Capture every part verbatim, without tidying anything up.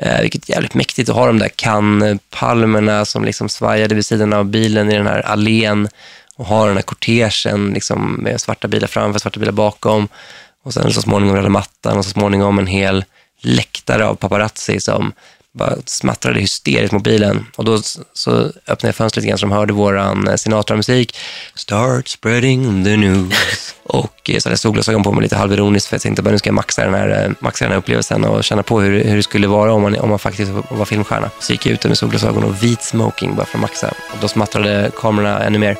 Eh, vilket är jävligt mäktigt att ha de där kannpalmerna som liksom svajade vid sidan av bilen i den här allén och ha den här kortegen liksom, med svarta bilar framför, svarta bilar bakom och sen så småningom röda mattan och så småningom en hel läktare av paparazzi som bara smattrade hysteriskt mot bilen. Och då så öppnade jag fönstret igen så de hörde våran Sinatra-musik. Start spreading the news. Och så hade jag solglasögon på mig lite halvironiskt för jag tänkte bara nu ska jag maxa den här, maxa den här upplevelsen och känna på hur, hur det skulle vara om man, om man faktiskt var filmstjärna. Så gick jag ut med solglasögon och vit smoking bara för att maxa. Och då smattrade kamerorna ännu mer.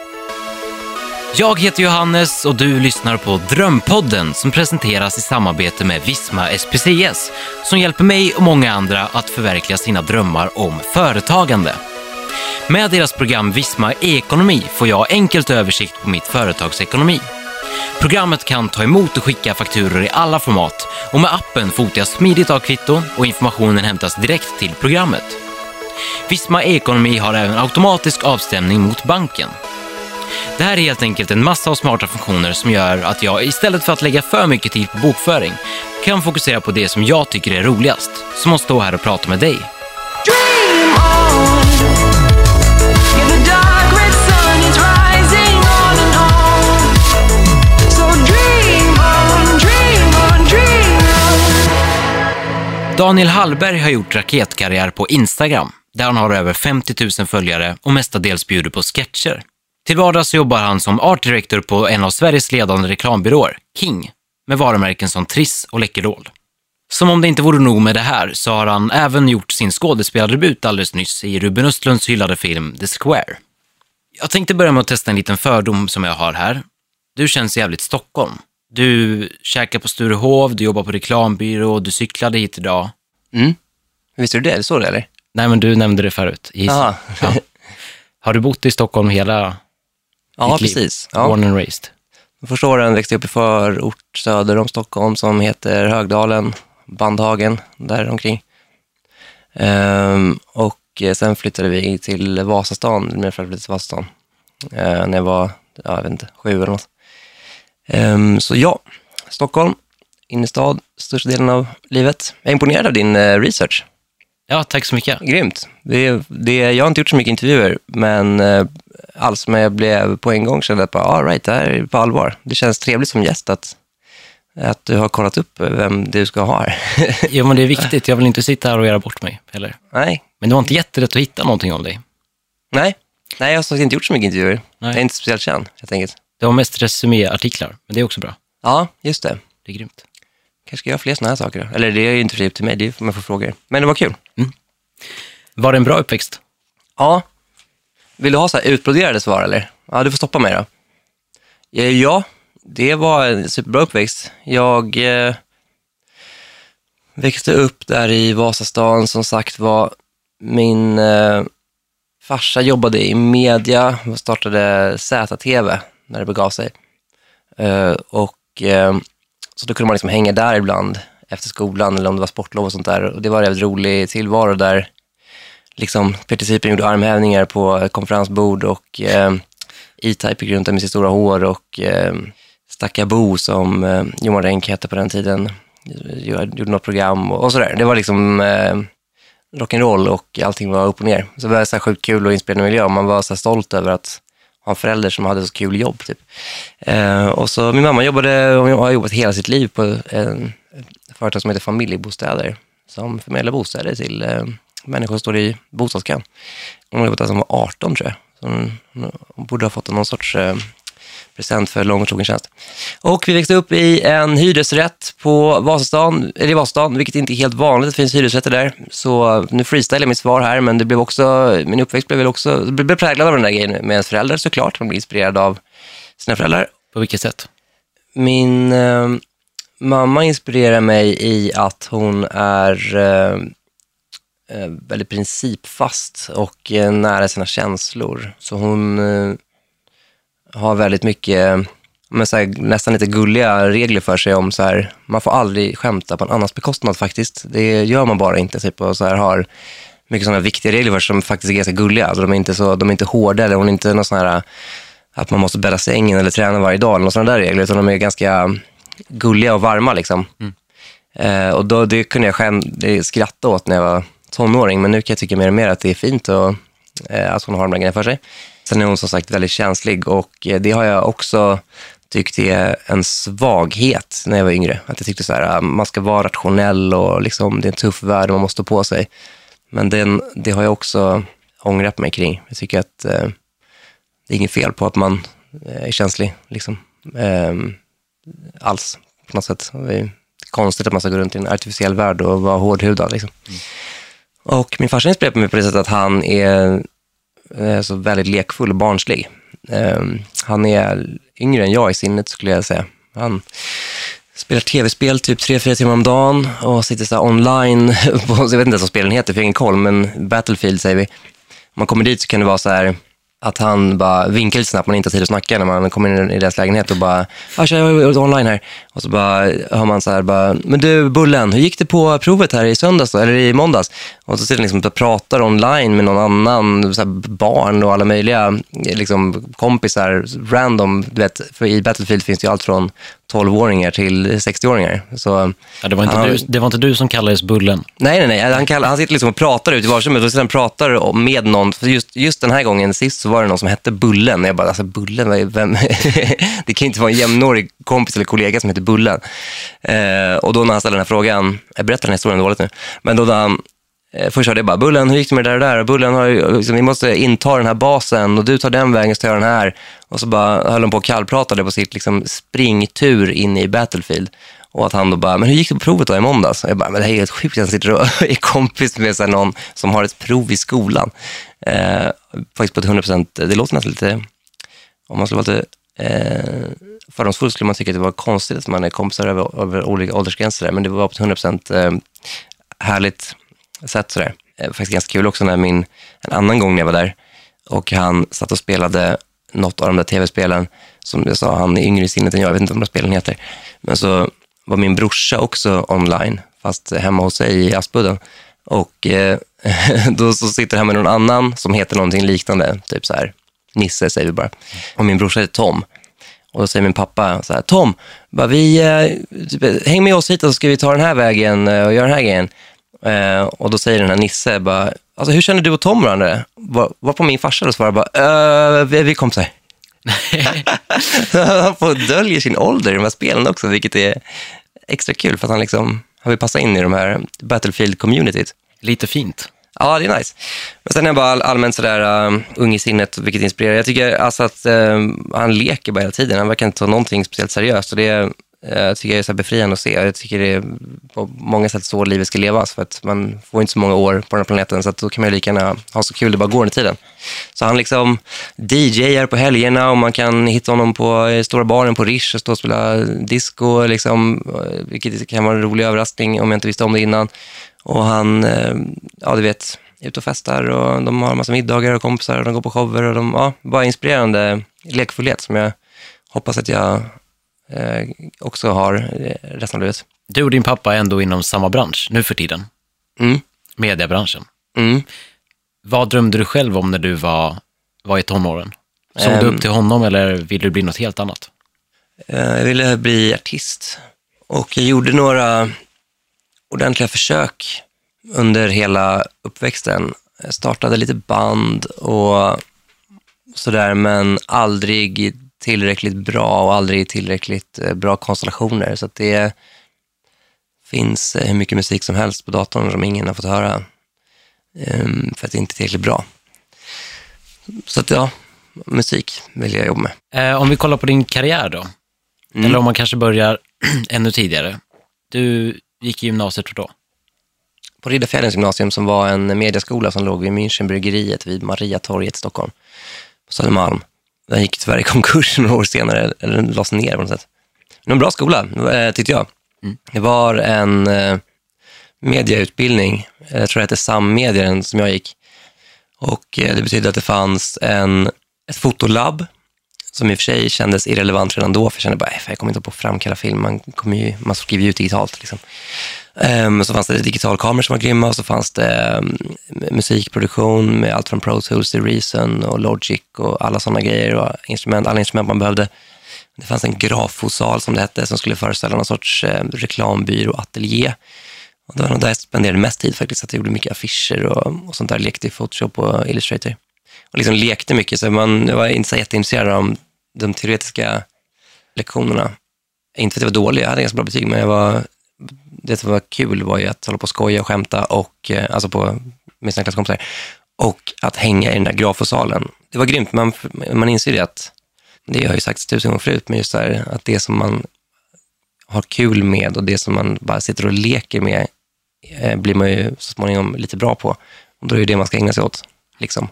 Jag heter Johannes och du lyssnar på Drömpodden som presenteras i samarbete med Visma S P C S som hjälper mig och många andra att förverkliga sina drömmar om företagande. Med deras program Visma Ekonomi får jag enkelt översikt på mitt företagsekonomi. Programmet kan ta emot och skicka fakturor i alla format och med appen fotar jag smidigt av kvitton och informationen hämtas direkt till programmet. Visma Ekonomi har även automatisk avstämning mot banken. Det här är helt enkelt en massa av smarta funktioner som gör att jag istället för att lägga för mycket tid på bokföring kan fokusera på det som jag tycker är roligast, som att stå här och prata med dig. Daniel Hallberg har gjort raketkarriär på Instagram, där han har över femtio tusen följare och mestadels bjuder på sketcher. Till vardags jobbar han som art director på en av Sveriges ledande reklambyråer, King, med varumärken som Triss och Läckerol. Som om det inte vore nog med det här så har han även gjort sin skådespelardebut alldeles nyss i Ruben Östlunds hyllade film The Square. Jag tänkte börja med att testa en liten fördom som jag har här. Du känns jävligt Stockholm. Du käkar på Sturehov, du jobbar på reklambyrå, du cyklade hit idag. Mm. Visste du det? Är det så det eller? Nej, men du nämnde det förut. Ja. Har du bott i Stockholm hela... Ja, precis. Ja. Born and raised. Första åren växte jag upp i förort söder om Stockholm som heter Högdalen, Bandhagen, där omkring. Ehm, och sen flyttade vi till Vasastan, mer för att flytta till Vasastan, ehm, när jag var, ja, jag vet inte, sju eller något. Ehm, så ja, Stockholm, innerstad, största delen av livet. Jag är imponerad av din eh, research. Ja, tack så mycket. Grymt. Det, det, jag har inte gjort så mycket intervjuer, men eh, alls men jag blev på en gång kände att bara, all right, det här är på allvar. Det känns trevligt som gäst att, att du har kollat upp vem du ska ha här. Jo, men det är viktigt. Jag vill inte sitta här och göra bort mig heller. Nej. Men det var inte jätterätt att hitta någonting om dig. Nej, Nej jag har faktiskt inte gjort så mycket intervjuer. Nej. Jag är inte speciellt känd, helt enkelt. Det var mest resuméartiklar, men det är också bra. Ja, just det. Det är grymt. Kanske ska jag göra fler sådana här saker då. Eller det är ju inte frivilligt till mig, det är för man får frågor. Men det var kul. Mm. Var det en bra uppväxt? Ja. Vill du ha så här utbroderade svar eller? Ja, du får stoppa mig då. Ja, det var en superbra uppväxt. Jag eh, växte upp där i Vasastan, som sagt var. Min eh, farsa jobbade i media och startade Z T V när det begav sig. Eh, och eh, så då kunde man liksom hänga där ibland efter skolan eller om det var sportlov och sånt där. Och det var en väldigt rolig tillvaro där. Liksom, Peter Sipen gjorde armhävningar på konferensbord och eh, E-Type gick runt med sitt stora hår och eh, Stackabo som eh, Johan Renck hette på den tiden gjorde något program och, och sådär. Det var liksom eh, rock'n'roll och allting var upp och ner. Så det var så här sjukt kul och inspelande miljö och man var så här stolt över att ha en förälder som hade så kul jobb typ. Eh, och så min mamma jobbade och har jobbat hela sitt liv på en, ett företag som heter Familjebostäder som förmedlar bostäder till eh, människor står i bostadskan. Hon har jobbat där som var arton tror jag. Så hon borde ha fått någon sorts eh, present för lång och trogen tjänst. Och vi växte upp i en hyresrätt på Vasastan, eller i Vasastan, vilket inte är helt vanligt. Det finns hyresrätter där. Så nu freestylar jag mitt svar här, men det blev också, min uppväxt blev väl också, blev präglad av den där grejen med ens föräldrar såklart. Man blir inspirerad av sina föräldrar. På vilket sätt? Min eh, mamma inspirerar mig i att hon är... Eh, väldigt principfast och nära sina känslor. Så hon har väldigt mycket, men så här, nästan lite gulliga regler för sig om så här, man får aldrig skämta på en annans bekostnad faktiskt. Det gör man bara inte. Typ, och så här, har mycket sådana viktiga regler för sig som faktiskt är ganska gulliga. Alltså, de, är inte så, de är inte hårda eller hon är inte någon sån här att man måste bädda sängen eller träna varje dag eller någon sån där regler. Utan de är ganska gulliga och varma liksom. Mm. Eh, och då, det kunde jag skäm, det skratta åt när jag var tonåring, men nu kan jag tycka mer och mer att det är fint och, eh, att hon har de där grejerna för sig. Sen är hon som sagt väldigt känslig, och eh, det har jag också tyckt är en svaghet när jag var yngre. Att jag tyckte så här, man ska vara rationell och liksom, det är en tuff värld man måste på sig. Men den, det har jag också ångrat mig kring. Jag tycker att eh, det är inget fel på att man eh, är känslig liksom. Eh, alls på något sätt. Det är konstigt att man ska gå runt i en artificiell värld och vara hårdhudad liksom. Mm. Och min farsa inspirerar mig på det sättet att han är eh, så väldigt lekfull och barnslig. Eh, han är yngre än jag i sinnet, skulle jag säga. Han spelar tv-spel typ tre fyra timmar om dagen och sitter så här online på, jag vet inte ens vad spelen heter, för jag har ingen koll, men Battlefield säger vi. Om man kommer dit så kan det vara så här att han bara vinkar lite snabbt, man inte har tid att snacka när man kommer in i deras lägenhet och bara, jag är online här. Och så bara hör man så här, bara, men du Bullen, hur gick det på provet här i söndags då, eller i måndags? Och så sitter han liksom och pratar online med någon annan, så här, barn och alla möjliga liksom, kompisar, random, du vet, för i Battlefield finns det ju allt från tolv-åringar till sextio-åringar. Så, ja, det, var inte han, du, det var inte du som kallades Bullen? Nej, nej, nej. Han, kall, han sitter liksom och pratar ut i varsamhet och sitter han pratar med någon, för just, just den här gången sist så var det någon som hette Bullen. Jag bara, alltså Bullen, vem? Det kan ju inte vara en jämnårig kompis eller kollega som heter Bullen. Eh, och då när han ställde den här frågan, jag berättar den här historien dåligt nu, men då när han eh, först hörde jag bara, Bullen, hur gick det med det där och där? Och Bullen, har, liksom, vi måste inta den här basen och du tar den vägen och tar den här. Och så bara höll de på och kallpratade på sitt liksom, springtur in i Battlefield. Och att han då bara, men hur gick det på provet då i måndags? Och jag bara, men det här är helt sjukt, jag sitter och är kompis med så här, någon som har ett prov i skolan. Eh, faktiskt på ett hundra procent, det låter nästan lite, om man skulle vara lite eh, fördomsfullt skulle man tycka att det var konstigt att man är kompisar över, över olika åldersgränser, men det var på ett hundra procent eh, härligt sätt sådär. Eh, faktiskt ganska kul också när min, en annan gång när jag var där och han satt och spelade något av de där tv-spelen, som jag sa, han är yngre i sinnet än jag, jag vet inte vad spelen heter, men så var min brorsa också online, fast hemma hos sig i Aspudden. Och eh, då så sitter han med någon annan som heter någonting liknande, typ så här, Nisse säger vi bara. Och min brorsa heter Tom. Och då säger min pappa så här, Tom, bara, vi, eh, typ, häng med oss hit och så ska vi ta den här vägen och göra den här grejen. Eh, och då säger den här Nisse, bara, alltså hur känner du och Tom varandra? Var, var på min farsa och svarar bara, eh, vi, vi kom så här. Han får dölja sin ålder i de här spelen också, vilket är extra kul för att han liksom, han vill passa in i de här Battlefield-communityt. Lite fint. Ja, det är nice. Men sen är han bara all, allmänt sådär um, ung i sinnet, vilket inspirerar. Jag tycker alltså att um, han leker bara hela tiden. Han verkar inte ta någonting speciellt seriöst. Och det uh, tycker jag är så här befriande att se. Jag tycker det är på många sätt så livet ska levas. För att man får inte så många år på den här planeten. Så att då kan man ju lika gärna ha så kul det bara går i tiden. Så han liksom D J:ar på helgerna. Och man kan hitta honom på stora baren på Rish och stå och spela disco. Liksom, vilket kan vara en rolig överraskning om jag inte visste om det innan. Och han, ja du vet, ut och festar och de har en massa middagar och kompisar och de går på shower och de, ja, bara inspirerande lekfullhet som jag hoppas att jag eh, också har resten av livet. Du och din pappa är ändå inom samma bransch nu för tiden. Mm. Mediebranschen. Mm. Vad drömde du själv om när du var, var i tonåren? Såg um, du upp till honom eller ville du bli något helt annat? Jag ville bli artist och jag gjorde några ordentliga försök under hela uppväxten. Jag startade lite band och sådär, men aldrig tillräckligt bra och aldrig tillräckligt bra konstellationer. Så att det finns hur mycket musik som helst på datorn som ingen har fått höra för att det inte är tillräckligt bra. Så att ja, musik vill jag jobba med. Om vi kollar på din karriär då, mm. eller om man kanske börjar ännu tidigare. Du gick i gymnasiet då? På Riddarfjärdens gymnasium som var en medieskola som låg vid Münchenbryggeriet vid Mariatorget i Stockholm. På Södermalm. Den gick tyvärr i konkurs några år senare. Eller den lades ner på något sätt. Men en bra skola, tyckte jag. Mm. Det var en medieutbildning. Jag tror det hette Sammedien som jag gick. Och det betydde att det fanns en, ett fotolabb. Som i och för sig kändes irrelevant redan då. För jag kände bara, jag kommer inte på att framkalla film. Man, kommer ju, man skriver ju ut digitalt. Liksom. Um, så fanns det digitalkameror som var grymma. Och så fanns det um, musikproduktion med allt från Pro Tools till Reason och Logic. Och alla sådana grejer och instrument, alla instrument man behövde. det fanns en grafosal som det hette, som skulle föreställa någon sorts eh, reklambyråateljé. Och det var nog där jag spenderade mest tid faktiskt, att jag gjorde mycket affischer och, och sånt där, lekte i Photoshop och Illustrator. Och liksom lekte mycket, så man, jag var inte så jätteintresserad av de teoretiska lektionerna. Inte för att jag var dålig, jag hade ganska bra betyg, men jag var, det som var kul var ju att hålla på och skoja och skämta och, alltså på, med sina klasskompisar. Och att hänga i den där grafosalen. Det var grymt, man, man inser ju att, det har ju sagt tusen gånger förut, men just där, att det som man har kul med och det som man bara sitter och leker med eh, blir man ju så småningom lite bra på. Och då är det det man ska ägna sig åt, liksom.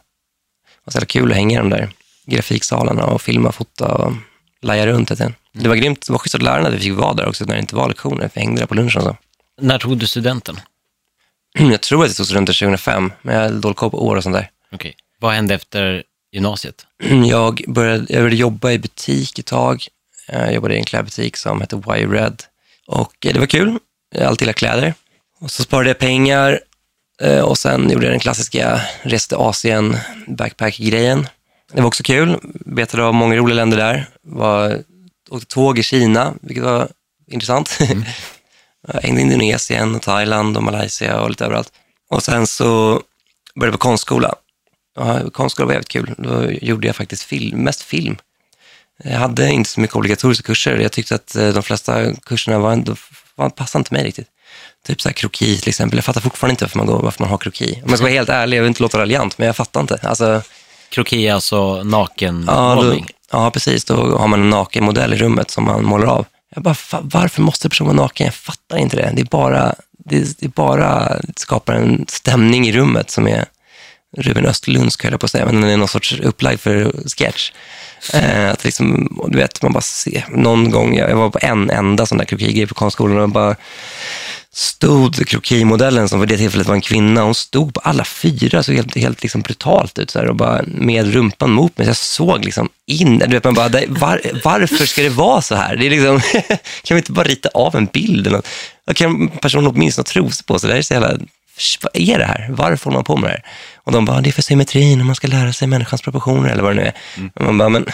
Och så är det kul att hänga i de där grafiksalarna och filma, fota och laja runt ett än. Det var grymt, det var schysst att lärarna att vi fick vara där också när det inte var lektioner, för jag hängde där på lunchen och så. När tog du studenten? Jag tror att det tog studenten tjugohundrafem, men jag hade dålig koll på år och sånt där. Okej. Okay. Vad hände efter gymnasiet? Jag började, jag började jobba i butik ett tag. Jag jobbade i en klädbutik som hette Y Red. Och det var kul. Jag alltid gillade kläder. Och så sparade jag pengar. Och sen gjorde jag den klassiska resa till Asien, backpack-grejen. Det var också kul. Betade av många roliga länder där. Var, åkte tåg i Kina, vilket var intressant. Mm. Jag hängde i Indonesien, och Thailand och Malaysia och lite överallt. Och sen så började jag på konstskola. Ja, konstskola var jävligt kul. Då gjorde jag faktiskt film, mest film. Jag hade inte så mycket obligatoriska kurser. Jag tyckte att de flesta kurserna var ändå, var, passade inte mig riktigt. Typ så här kroki till exempel. Jag fattar fortfarande inte varför man, går, varför man har kroki. Om jag ska vara helt ärlig, jag vill inte låta raljant, men jag fattar inte. Alltså, kroki är alltså nakenmålning? Ja, då, ja, precis. Då har man en naken modell i rummet som man målar av. Jag bara, varför måste personen vara naken? Jag fattar inte det. Det är bara, det, det är bara det skapar en stämning i rummet som är Ruben Östlund, ska jag höra på att säga, men den är någon sorts upplägg för sketch. Eh, att liksom, du vet, man bara ser. Någon gång, jag, jag var på en enda sån där krokigrej på konstskolan och bara stod krokimodellen, som för det tillfället var en kvinna, hon stod på alla fyra, så helt, helt liksom brutalt ut så här, och bara med rumpan mot mig, så jag såg liksom in, du vet, man bara, var, varför ska det vara så här? Det är liksom, kan vi inte bara rita av en bild eller något? Och kan personen åtminstone tro sig på så där, är så jävla, vad är det här? Varför får man på med det här? Och de bara, det är för symmetrin och man ska lära sig människans proportioner eller vad det nu är. Mm. Och man bara, men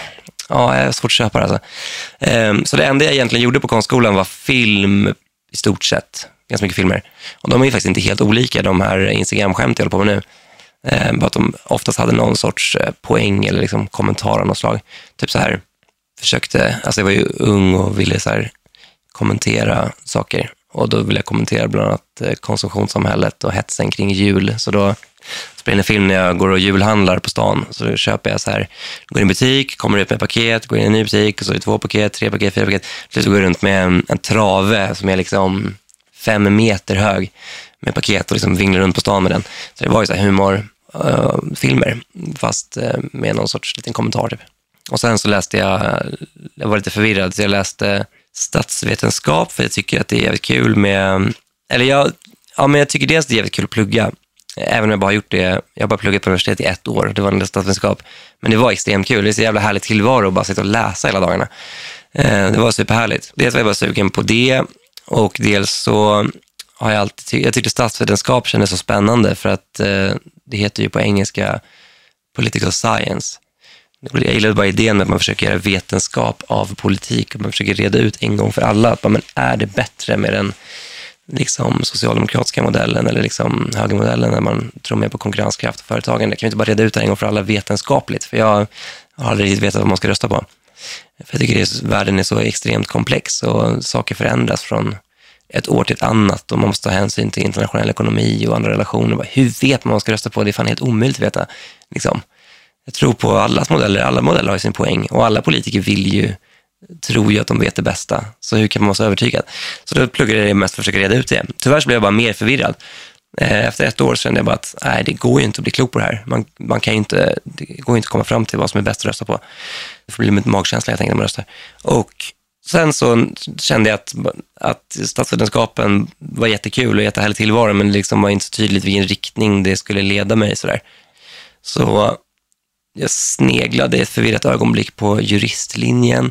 ja, jag är svårt att köpa det alltså. Um, så det enda jag egentligen gjorde på konstskolan var film i stort sett. Ganska mycket filmer. Och de är ju faktiskt inte helt olika, de här Instagram-skämt jag håller på med nu. Um, bara att de oftast hade någon sorts uh, poäng eller liksom kommentar av något slag. Typ så här, försökte, alltså jag var ju ung och ville så här kommentera saker. Och då ville jag kommentera bland annat konsumtionssamhället och hetsen kring jul. Så då spelar jag en film när jag går och julhandlar på stan. Så då köper jag så här, går in i butik, kommer ut med ett paket, går in i en ny butik, och så är det två paket, tre paket, fyra paket. Så går jag runt med en, en trave som är liksom fem meter hög med paket och liksom vinglar runt på stan med den. Så det var ju så här humorfilmer, fast med någon sorts liten kommentar typ. Och sen så läste jag, jag var lite förvirrad, så jag läste statsvetenskap, för jag tycker att det är jävligt kul med, eller jag, ja, men jag tycker dels det är jävligt kul att plugga, även om jag bara har gjort det, jag har bara pluggat på universitet i ett år, det var en del statsvetenskap, men det var extremt kul, det är så jävla härligt tillvaro att bara sitta och läsa hela dagarna, det var superhärligt. Dels var jag bara sugen på det, och dels så har jag alltid tyckt, jag tyckte statsvetenskap kändes så spännande, för att det heter ju på engelska political science. Jag gillade bara idén med att man försöker göra vetenskap av politik, och man försöker reda ut en gång för alla att man, är det bättre med den liksom socialdemokratiska modellen eller liksom högermodellen när man tror mer på konkurrenskraft och företagande? Kan vi inte bara reda ut det en gång för alla vetenskapligt? För jag har aldrig riktigt vetat vad man ska rösta på. För jag tycker att världen är så extremt komplex och saker förändras från ett år till ett annat, och man måste ta hänsyn till internationell ekonomi och andra relationer. Hur vet man vad man ska rösta på? Det är fan helt omöjligt att veta liksom. Jag tror på allas modeller, alla modeller har ju sin poäng, och alla politiker vill ju, tror ju att de vet det bästa, så hur kan man vara så övertygad? Så då pluggade jag det mest för att försöka reda ut det. Tyvärr så blev jag bara mer förvirrad. Efter ett år kände jag bara att nej, det går ju inte att bli klok på det här. Man, man kan ju inte, det går ju inte att komma fram till vad som är bäst att rösta på. Det får bli med magkänsla jag tänkte när man röstar. Och sen så kände jag att, att statsvetenskapen var jättekul och jättehärlig tillvaro, men det liksom var inte så tydligt vilken riktning det skulle leda mig sådär. Så jag sneglade ett förvirrat ögonblick på juristlinjen.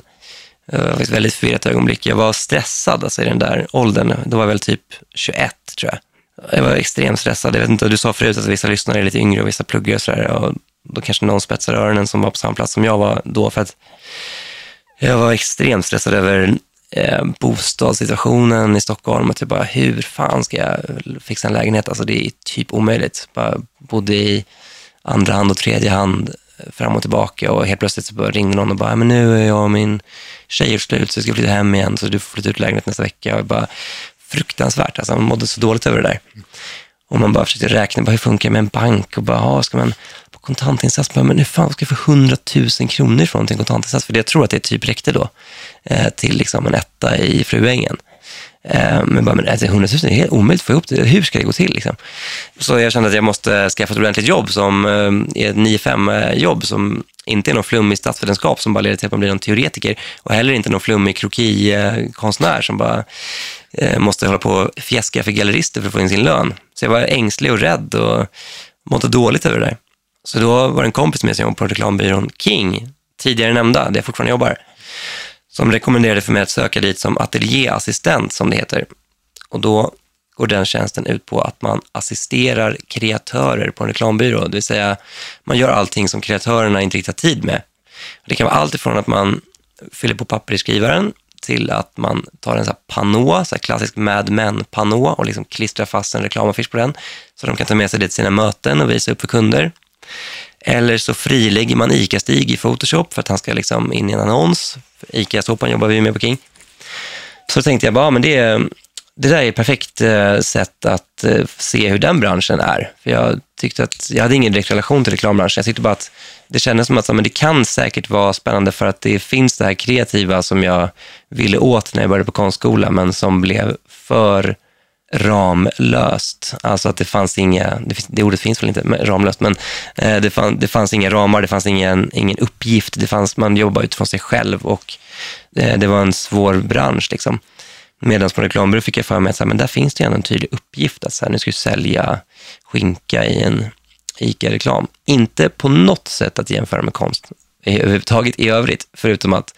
Det var ett väldigt förvirrat ögonblick. Jag var stressad alltså, i den där åldern. Då var jag väl typ tjugoett, tror jag. Jag var extremt stressad. Jag vet inte, du sa förut att vissa lyssnare är lite yngre och vissa pluggar och sådär. Och då kanske någon spetsar öronen som var på samma plats som jag var då. För att Jag var extremt stressad över eh, bostadssituationen i Stockholm. Och typ bara, hur fan ska jag fixa en lägenhet? Alltså det är typ omöjligt. Bara bodde i andra hand och tredje hand fram och tillbaka. Och helt plötsligt så bara ringde någon och bara, men nu är jag och min tjej slut så jag ska flytta hem igen. Så du får flytta ut lägenhet nästa vecka. Och bara fruktansvärt. Alltså man mådde så dåligt över det där. Och man bara försökte räkna, bara, hur funkar det med en bank? Och bara, aha, ska man... kontantinsats, men nu fan ska jag få hundratusen kronor från till kontantinsats, för det jag tror att det är typ räckte då eh, till liksom en etta i Fruängen. Eh, men bara, men alltså, hundratusen är helt omöjligt att få ihop det. Hur ska det gå till liksom? Så jag kände att jag måste skaffa ett ordentligt jobb som eh, är ett nio till fem jobb som inte är någon flummig statsvetenskap som bara leder till att man blir någon teoretiker och heller inte någon flummig krokikonstnär som bara eh, måste hålla på och fjäska för gallerister för att få in sin lön. Så jag var ängslig och rädd och mådde dåligt över det där. Så då var det en kompis med som jobbade på reklambyrån King, tidigare nämnda, där jag fortfarande jobbar, som rekommenderade för mig att söka dit som ateljéassistent, som det heter. Och då går den tjänsten ut på att man assisterar kreatörer på en reklambyrå. Det vill säga, man gör allting som kreatörerna inte riktigt har tid med. Det kan vara allt ifrån att man fyller på papper i skrivaren till att man tar en så här panå, så här klassisk Mad Men-panå och liksom klistrar fast en reklamaffisch på den så de kan ta med sig det till sina möten och visa upp för kunder. Eller så frilägger man ICA-Stig i Photoshop för att han ska liksom in i en annons. ICA-Sopan jobbar vi med på King. Så tänkte jag bara, men det, det där är ett perfekt sätt att se hur den branschen är. För jag tyckte att, jag hade ingen direkt relation till reklambranschen. Jag tyckte bara att det kändes som att men det kan säkert vara spännande för att det finns det här kreativa som jag ville åt när jag började på konstskola, men som blev för... ramlöst, alltså att det fanns inga, det ordet finns väl inte, men ramlöst, men det fanns, det fanns inga ramar, det fanns ingen, ingen uppgift, det fanns, man jobbar utifrån sig själv och det, det var en svår bransch liksom. Medan på reklambyrå fick jag för mig att så här, men där finns det ju en tydlig uppgift att så här, nu ska du sälja skinka i en ICA-reklam. Inte på något sätt att jämföra med konst överhuvudtaget i övrigt, förutom att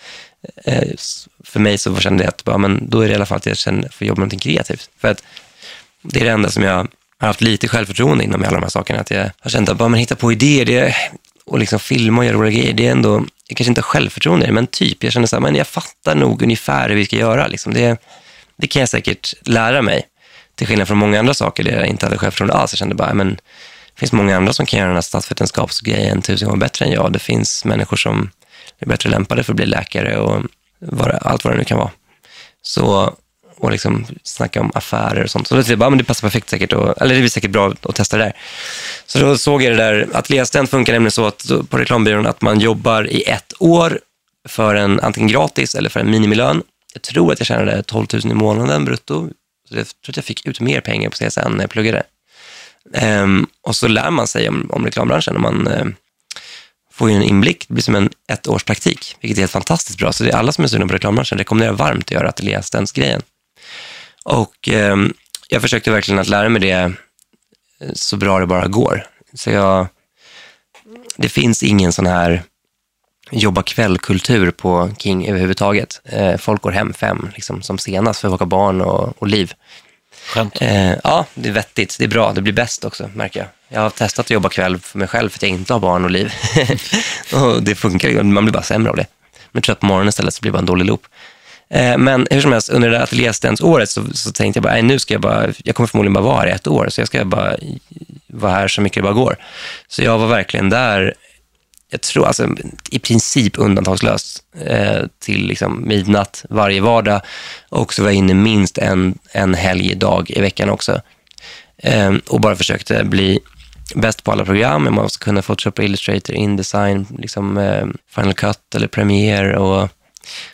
för mig så kände jag att bara, men då är det i alla fall att jag känner, får jobba med någonting kreativt, för att det är det enda som jag har haft lite självförtroende inom alla de här sakerna, att jag har känt att bara, men hitta på idéer det, och liksom filma och göra roliga grejer, det är ändå, jag kanske inte har självförtroende i det, men typ jag känner så här, men jag fattar nog ungefär hur vi ska göra liksom. det, det kan jag säkert lära mig, till skillnad från många andra saker där jag inte hade självförtroende alls. Jag kände bara, men det finns många andra som kan göra den här statsvetenskapsgrejen tusen gånger bättre än jag, det finns människor som är bättre lämpade för att bli läkare och vad det, allt vad det nu kan vara. Så, och liksom snacka om affärer och sånt. Så då tyckte jag bara, men det passar perfekt säkert. Och, eller det blir säkert bra att testa det där. Så då såg jag det där. Ateljéassistent funkar nämligen så att på reklambyrån att man jobbar i ett år för en antingen gratis eller för en minimilön. Jag tror att jag tjänade tolv tusen i månaden brutto. Så jag tror att jag fick ut mer pengar på C S N när jag pluggade. Um, och så lär man sig om, om reklambranschen om man... Uh, får ju en inblick, det blir som en ettårspraktik, vilket är helt fantastiskt bra. Så det är alla som är sugna på reklambranschen, rekommenderar varmt att göra ateljéassistentsgrejen. Och eh, jag försökte verkligen att lära mig det så bra det bara går. Så jag, det finns ingen sån här jobba kvällkultur på King överhuvudtaget. Eh, folk går hem fem liksom, som senast för att åka barn och, och liv. Skönt. Eh, ja, det är vettigt, det är bra, det blir bäst också, märker jag. Jag har testat att jobba kväll för mig själv för att jag inte har barn och liv. Och det funkar, man blir bara sämre av det. Men trött på morgonen istället så blir det bara en dålig loop. Eh, men hur som helst, under det där ateljéassistentsåret så, så tänkte jag bara, nej, nu ska jag bara, jag kommer förmodligen bara vara här i ett år, så jag ska bara vara här så mycket det bara går. Så jag var verkligen där, jag tror alltså i princip undantagslöst eh, till liksom midnatt varje vardag. Och så var jag inne minst en, en helg dag i veckan också. Eh, och bara försökte bli bäst på alla program. Man måste kunna Photoshop, Illustrator, InDesign, liksom, eh, Final Cut eller Premiere och,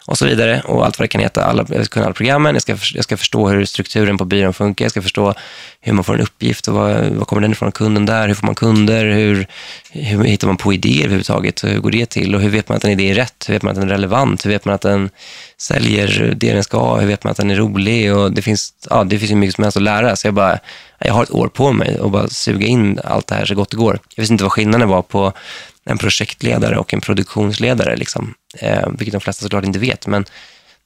och så vidare. Och allt vad det kan heta. Alla, jag ska kunna alla programmen. Jag ska, jag ska förstå hur strukturen på byrån funkar. Jag ska förstå hur man får en uppgift och vad, vad kommer den ifrån kunden där? Hur får man kunder? Hur, hur hittar man på idéer överhuvudtaget? Hur går det till? Och hur vet man att en idé är rätt? Hur vet man att den är relevant? Hur vet man att den säljer det den ska ha? Hur vet man att den är rolig? Och det finns, ja, det finns ju mycket som helst att lära. Så jag bara... Jag har ett år på mig och bara suga in allt det här så gott det går. Jag visste inte vad skillnaden var på en projektledare och en produktionsledare. Liksom. Eh, vilket de flesta såklart inte vet. Men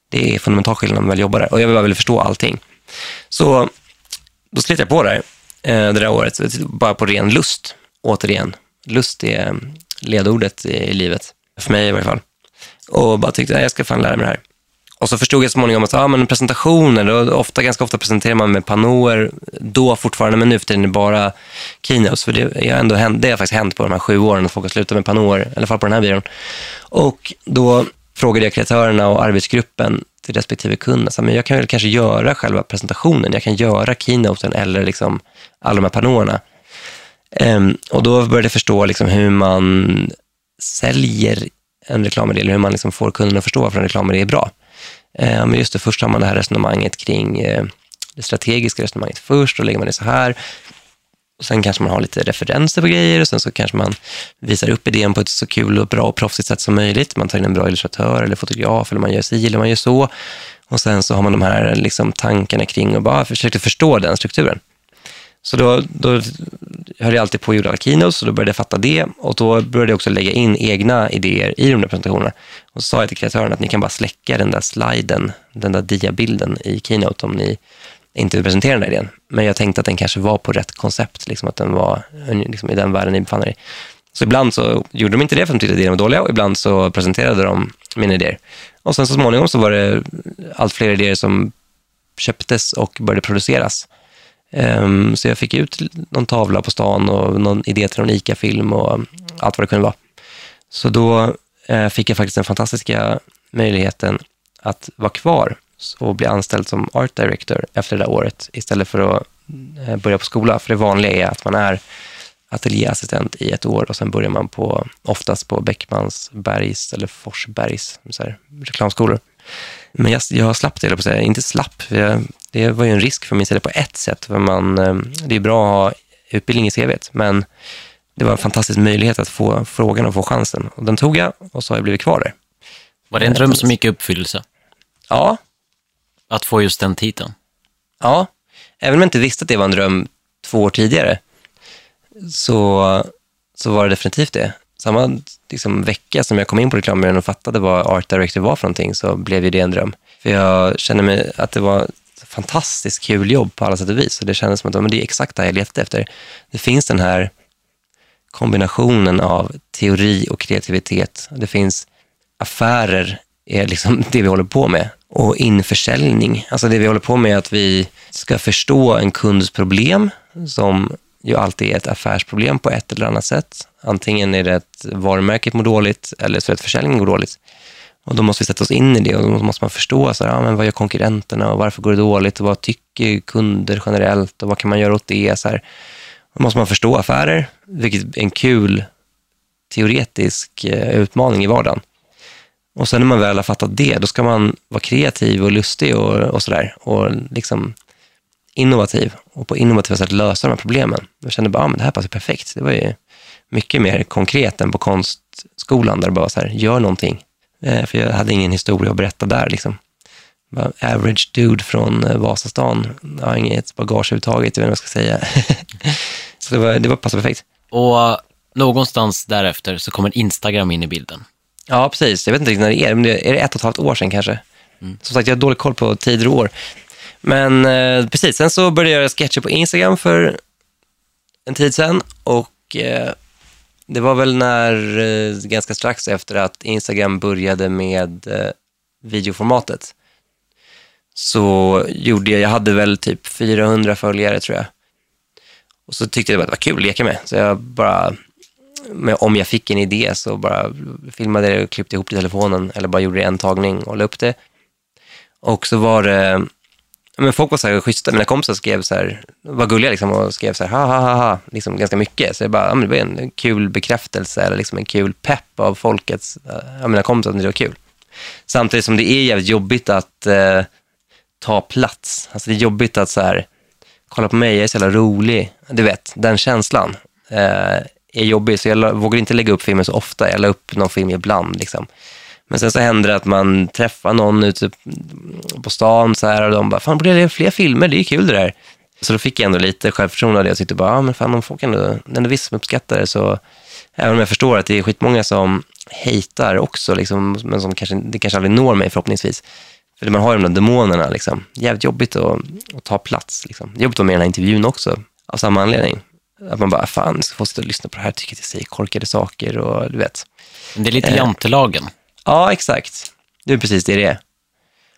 det är fundamental skillnad om man väl jobbar där. Och jag vill bara förstå allting. Så då slet jag på där eh, det där året. Bara på ren lust. Återigen. Lust är ledordet i livet. För mig i varje fall. och bara tyckte, nej, jag ska fan lära mig det här. Och så förstod jag småningom att ah, men presentationer, då ofta, ganska ofta presenterar man med panoer, då fortfarande, men nu för tiden är det bara keynotes. För det har ändå hänt, det har faktiskt hänt på de här sju åren att folk har slutat med panoer, i alla fall på den här byrån. Och då frågade jag kreatörerna och arbetsgruppen till respektive kunden, så, men jag kan väl kanske göra själva presentationen, jag kan göra keynoten eller liksom alla de här panoerna. Um, och då började jag förstå liksom hur man säljer en reklamidé, eller hur man liksom får kunderna att förstå varför en reklamidé är bra. Men just det, först har man det här resonemanget kring det strategiska resonemanget först, och lägger man det så här. Och sen kanske man har lite referenser på grejer, och sen så kanske man visar upp idén på ett så kul och bra och proffsigt sätt som möjligt. Man tar in en bra illustratör eller fotograf, eller man gör sig eller man gör så. Och sen så har man de här liksom tankarna kring och bara försökte förstå den strukturen. Så då, då höll jag alltid på att göra keynotes, och då började jag fatta det. Och då började jag också lägga in egna idéer i de där presentationerna. Och så sa jag till kreatören att ni kan bara släcka den där sliden, den där diabilden i keynote om ni inte vill presentera den där idén. Men jag tänkte att den kanske var på rätt koncept, liksom att den var liksom i den världen ni befann er i. Så ibland så gjorde de inte det för de tyckte att idéerna var dåliga, och ibland så presenterade de mina idéer. Och sen så småningom så var det allt fler idéer som köptes och började produceras. Um, så jag fick ut någon tavla på stan och någon idé till någon ICA-film och allt vad det kunde vara. Så då uh, fick jag faktiskt den fantastiska möjligheten att vara kvar och bli anställd som art director efter det där året, istället för att uh, börja på skola. För det vanliga är att man är ateljéassistent i ett år, och sen börjar man på, oftast på Beckmans, Bergs eller Forsbergs så här, reklamskolor. Men jag, jag slapp det, på säga. Inte slapp, för jag, det var ju en risk för min sida på ett sätt. För man, det är bra att ha utbildning i C V:et, men det var en fantastisk möjlighet att få frågan och få chansen. Och den tog jag, och så har jag blivit kvar där. Var det en dröm som gick i uppfyllelse? Ja. Att få just den titeln? Ja. Även om jag inte visste att det var en dröm två år tidigare, så, så var det definitivt det. Samma liksom vecka som jag kom in på reklamen och fattade vad art director var för någonting, så blev ju det en dröm. För jag kände mig att det var ett fantastiskt kul jobb på alla sätt och vis. Och det kändes som att men det är exakt det jag letade efter. Det finns den här kombinationen av teori och kreativitet. Det finns affärer, är liksom det vi håller på med. Och införsäljning. Alltså det vi håller på med är att vi ska förstå en kunds problem, som ju alltid är ett affärsproblem på ett eller annat sätt. Antingen är det att varumärket mår dåligt, eller så är det att försäljningen går dåligt. Och då måste vi sätta oss in i det, och då måste man förstå så här, ja, men vad gör konkurrenterna och varför går det dåligt och vad tycker kunder generellt och vad kan man göra åt det? Så här. Då måste man förstå affärer, vilket är en kul teoretisk utmaning i vardagen. Och sen när man väl har fattat det, då ska man vara kreativ och lustig och, och sådär, och liksom innovativ, och på innovativa sätt lösa de här problemen. Jag kände bara, ah, men det här passar perfekt. Det var ju mycket mer konkret än på konstskolan, där bara så här, gör någonting. Eh, för jag hade ingen historia att berätta där liksom. Bara average dude från eh, Vasastan. Jag har inget bagageuttaget, jag vet inte vad jag ska säga. Så det var, det var passade perfekt. Och någonstans därefter så kommer Instagram in i bilden. Ja, precis. Jag vet inte riktigt när det är, men det är det ett och ett halvt år sedan kanske. Mm. Som sagt, jag har dålig koll på tider och år. Men eh, precis, sen så började jag göra sketcher på Instagram för en tid sedan, och eh, det var väl när eh, ganska strax efter att Instagram började med eh, videoformatet, så gjorde jag, jag hade väl typ fyrahundra följare tror jag, och så tyckte jag att det var kul att leka med, så jag bara, om jag fick en idé så bara filmade det och klippte ihop det i telefonen, eller bara gjorde en tagning och la upp det. Och så var det, men folk var så här schyssta, mina kompisar skrev så här, var gulliga liksom, och skrev så här ha ha ha ha, liksom ganska mycket. Så jag bara, ja, men det var en kul bekräftelse, eller liksom en kul pepp av folkets, ja, mina kompisar, att det var kul. Samtidigt som det är jävligt jobbigt att eh, ta plats. Alltså det är jobbigt att så här, kolla på mig, jag är så jävla rolig. Du vet, den känslan eh, är jobbig, så jag vågar inte lägga upp filmer så ofta. Jag la upp någon film ibland liksom. Men sen så händer det att man träffar någon ute på stan så här, och de bara, fan, borde det fler filmer? Det är ju kul det där. Så då fick jag ändå lite självförtroende av det, och tyckte bara, ja, men fan, om folk ändå, den är visst uppskattare, så även om jag förstår att det är skitmånga som hatar också, liksom, men som kanske, det kanske aldrig når mig förhoppningsvis. För man har ju de där demonerna liksom. Jävligt jobbigt att, att ta plats liksom. Jobbigt att vara med i den här intervjun också, av samma anledning. Att man bara, fan, jag ska få sitta och lyssna på det här, tycker att jag säger korkade saker och du vet. Det är lite jantelagen. Ja, exakt. Det är precis det det är.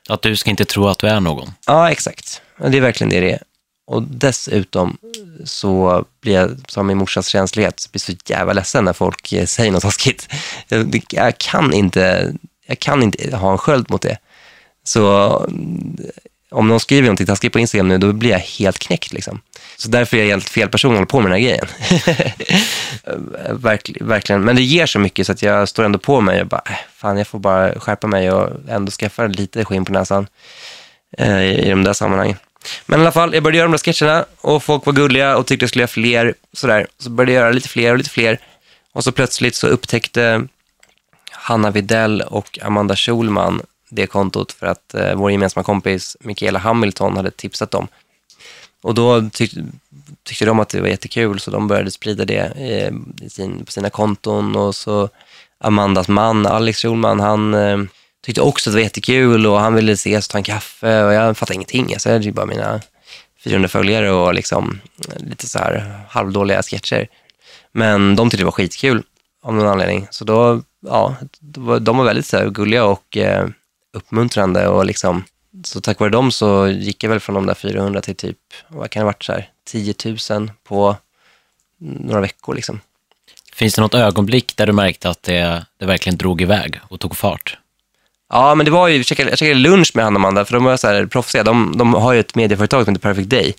Att du ska inte tro att du är någon. Ja, exakt. Det är verkligen det det är. Och dessutom så blir jag, som min morsans känslighet, så blir så jävla ledsen när folk säger något taskigt. Jag, jag, kan inte, jag kan inte ha en sköld mot det. Så om någon skriver någonting taskigt på Instagram nu, då blir jag helt knäckt liksom. Så därför är jag helt fel person att hålla på med den här grejen. Verkl, verkligen. Men det ger så mycket så att jag står ändå på mig och bara, fan jag får bara skärpa mig och ändå skaffa lite skinn på näsan eh, i, i de där sammanhangen. Men i alla fall, jag började göra de där sketcherna och folk var gulliga och tyckte jag skulle göra fler sådär. Så började jag göra lite fler och lite fler. Och så plötsligt så upptäckte Hanna Widell och Amanda Schulman det kontot för att eh, vår gemensamma kompis Michaela Hamilton hade tipsat dem. Och då tyck, tyckte de att det var jättekul så de började sprida det i, i sin, på sina konton. Och så Amandas man, Alex Schulman, han... Eh, tyckte också att det var jättekul och han ville ses och ta en kaffe och jag fattade ingenting. Så jag hade bara mina fyrahundra följare och liksom lite så här halvdåliga sketcher. Men de tyckte det var skitkul av någon anledning. Så då, ja, de var väldigt så här gulliga och eh, uppmuntrande och liksom, så tack vare dem så gick jag väl från de där fyrahundra till typ, vad kan det ha varit så här, tio tusen på några veckor liksom. Finns det något ögonblick där du märkte att det, det verkligen drog iväg och tog fart? Ja, men det var ju, jag checkade, jag checkade lunch med Hanna och Amanda, för de var så här proffsiga. De, de har ju ett medieföretag som heter Perfect Day.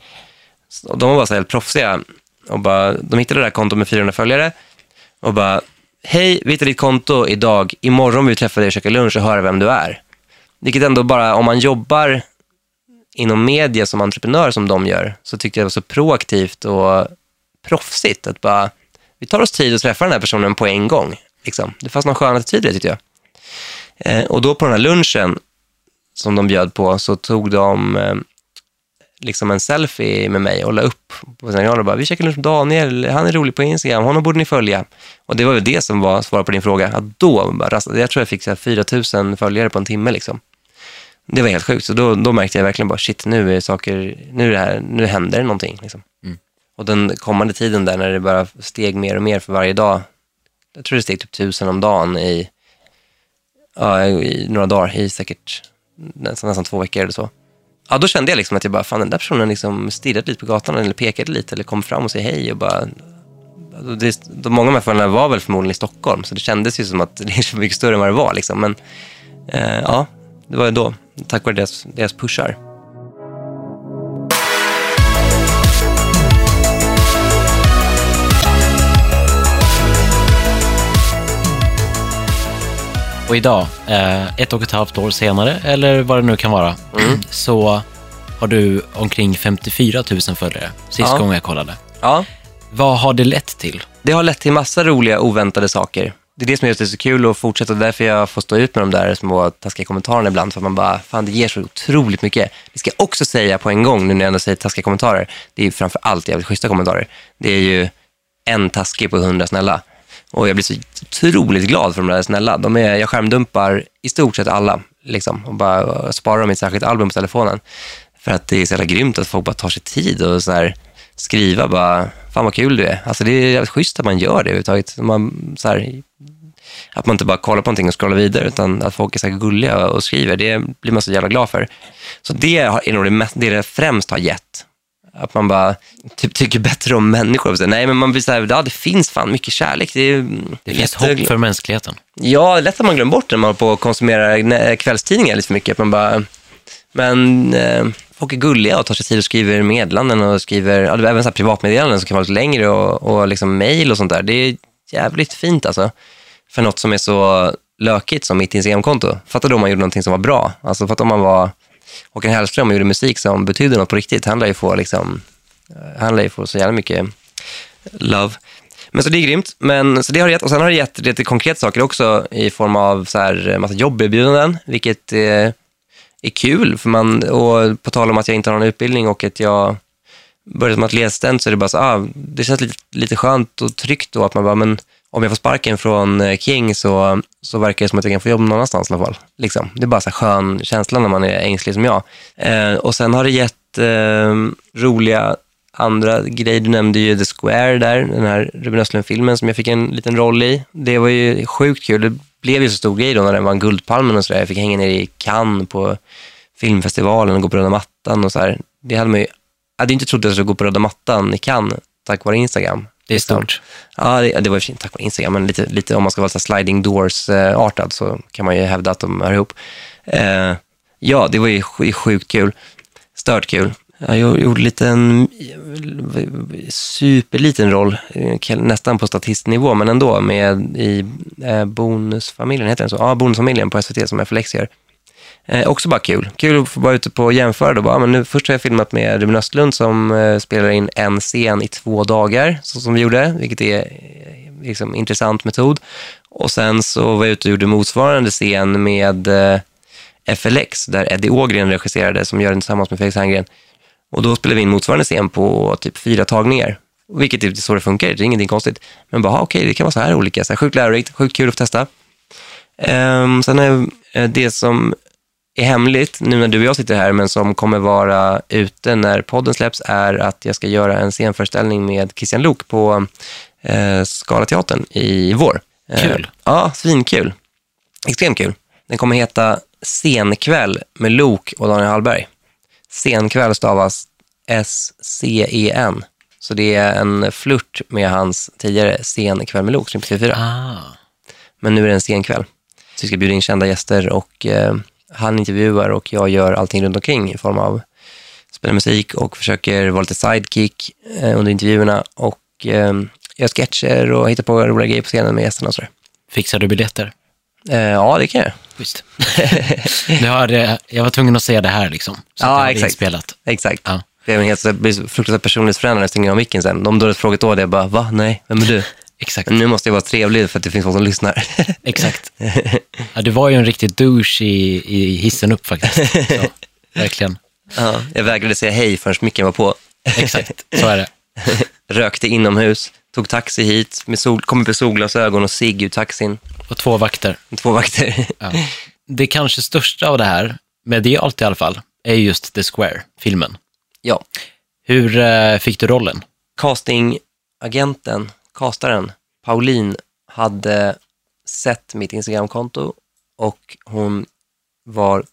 Så de var bara så här helt proffsiga. Och bara, de hittade det där kontot med fyrahundra följare. Och bara, hej, vi hittade ditt konto idag. Imorgon vi träffar dig och käkar lunch och hör vem du är. Vilket ändå bara, om man jobbar inom media som entreprenör som de gör, så tyckte jag det var så proaktivt och proffsigt. Att bara, vi tar oss tid att träffa den här personen på en gång. Liksom. Det fanns någon skön attityd det, tyckte jag. Och då på den här lunchen som de bjöd på så tog de eh, liksom en selfie med mig och la upp på sina och bara, vi checkar lunch med Daniel, han är rolig på Instagram, honom borde ni följa. Och det var väl det som var svar på din fråga. Att då, jag tror jag fick så här fyra tusen följare på en timme liksom. Det var helt sjukt, så då, då märkte jag verkligen bara, shit, nu är saker, nu är det här, nu händer det någonting liksom. Mm. Och den kommande tiden där när det bara steg mer och mer för varje dag, jag tror det steg typ tusen om dagen i Ja, i några dagar, i säkert nästan, nästan två veckor eller så. Ja, då kände jag liksom att jag bara, fan, den där personen liksom stirrade lite på gatan eller pekade lite eller kom fram och sa hej och bara... Det, de, många av de här föräldrarna var väl förmodligen i Stockholm, så det kändes ju som att det är så mycket större än vad det var liksom. Men eh, ja, det var ju då, tack vare deras, deras pushar. Och idag, ett och ett halvt år senare, eller vad det nu kan vara, mm. så har du omkring femtiofyra tusen följare, sist ja. gången jag kollade. Ja. Vad har det lett till? Det har lett till massa roliga, oväntade saker. Det är det som är så kul att fortsätta, och därför jag får stå ut med de där små taskiga kommentarerna ibland, för att man bara, fan, det ger så otroligt mycket. Det ska jag också säga på en gång, nu när jag ändå säger taskiga kommentarer, det är ju framförallt jävligt schyssta kommentarer. Det är ju en taskig på hundra snälla. Och jag blir så otroligt glad för de där snälla. De är, jag skärmdumpar i stort sett alla. Liksom, och bara sparar dem i ett särskilt album på telefonen. För att det är så jävla grymt att folk bara tar sig tid och så här skriva bara, fan vad kul du är. Alltså det är jävligt schysst att man gör det överhuvudtaget. Man, så här, att man inte bara kollar på någonting och scrollar vidare, utan att folk är så här gulliga och skriver. Det blir man så jävla glad för. Så det är nog det, mest, det, är det främst har gett. Att man bara typ tycker bättre om människor. Nej, men man blir så här, ja, det finns fan mycket kärlek. Det, är det finns hopp för mänskligheten. Ja, lätt att man glömmer bort när man på konsumerar kvällstidningar lite för mycket. Att man bara, men eh, folk är gulliga och tar sig tid och skriver meddelanden och skriver, ja, även så här privatmeddelanden som kan vara lite längre och, och liksom mejl och sånt där. Det är jävligt fint alltså. För något som är så lökigt som mitt Instagram-konto. Fattar då man gjorde någonting som var bra. Alltså fattar om man var... Och en Hellström gjorde musik som betyder något på riktigt. Han lär ju få liksom, han lär ju få så jävla mycket love. Men så det är grymt. Men så det har det gett. Och sen har det gett lite konkreta saker också i form av så här massa jobberbjudanden, vilket är, är kul för man, och på tal om att jag inte har någon utbildning och att jag började som ateljéassistent, så är det bara så, ah, det känns lite, lite skönt och tryggt då att man bara, men om jag får sparken från King så, så verkar det som att jag kan få jobb någon annanstans i alla fall. Liksom. Det är bara så här skön känsla när man är ängslig som jag. Eh, och sen har det gett eh, roliga andra grejer. Du nämnde ju The Square där, den här Ruben Östlund-filmen som jag fick en liten roll i. Det var ju sjukt kul. Det blev ju så stor grej då när den vann Guldpalmen och sådär. Jag fick hänga ner i Cannes på filmfestivalen och gå på röda mattan och så här. Det hade man ju, jag hade inte trott att jag skulle gå på röda mattan i Cannes tack vare Instagram. Det är stort. Ja, det, det var ju fint tack vare Instagram, men lite, lite om man ska vara så sliding doors-artad så kan man ju hävda att de hör ihop. Eh, ja, det var ju sjukt kul. Stört kul. Jag gjorde lite en superliten roll, nästan på statistnivå, men ändå med i Bonusfamiljen, heter den så? Ja, Bonusfamiljen på S V T som F L X gör. Eh, också bara kul. Kul att få vara ute på och jämföra då. Bara, men nu, först har jag filmat med Ruben Östlund som eh, spelar in en scen i två dagar, så som vi gjorde, vilket är eh, liksom, intressant metod. Och sen så var jag ute och gjorde motsvarande scen med eh, F L X, där Eddie Ågren regisserade, som gör den tillsammans med Felix Hangren. Och då spelade vi in motsvarande scen på typ fyra tagningar. Vilket är så det funkar, det är ingenting konstigt. Men bara, okej, okay, det kan vara så här olika. Så här, sjukt lärorikt, sjukt kul att få testa. Eh, sen är eh, det som är hemligt nu när du och jag sitter här, men som kommer vara ute när podden släpps, är att jag ska göra en scenföreställning med Kristian Lok på eh, Skalateatern i vår. Kul. Eh, ja, svinkul. Extremt kul. Den kommer heta Senkväll med Lok och Daniel Hallberg. Senkväll stavas S C E N. Så det är en flört med hans tidigare Senkväll med Lok, som P T fyra. Ah. Men nu är det en senkväll. Så vi ska bjuda in kända gäster och eh, han intervjuar och jag gör allting runt omkring i form av spelar musik och försöker vara lite sidekick under intervjuerna och eh, gör sketcher och hittar på roliga grejer på scenen med gästerna och sådär. Fixar du biljetter? Eh, ja, det kan jag. Visst. Nu har, eh, jag var tvungen att säga det här liksom. Så ja, det exakt. Spelat. Exakt. Ja. Det blir fruktansvärt personligt förändrat efter ingen om vilken sen. De då hade frågat då det, jag bara, va? Nej, vem är du? Exakt. Nu måste jag vara trevlig för att det finns folk som lyssnar. Exakt. Ja, du var ju en riktig douche i, i hissen upp faktiskt. Så, verkligen. Ja, jag vägrade säga hej förrän micken var på. Exakt, så är det. Rökte inomhus, tog taxi hit, med sol, kom upp i solglasögon och cigg ur taxin. Och två vakter. Två vakter. Ja. Det kanske största av det här, med det allt i alla fall, är just The Square, filmen. Ja. Hur eh, fick du rollen? Castingagenten. Kastaren, Paulin, hade sett mitt Instagramkonto och hon var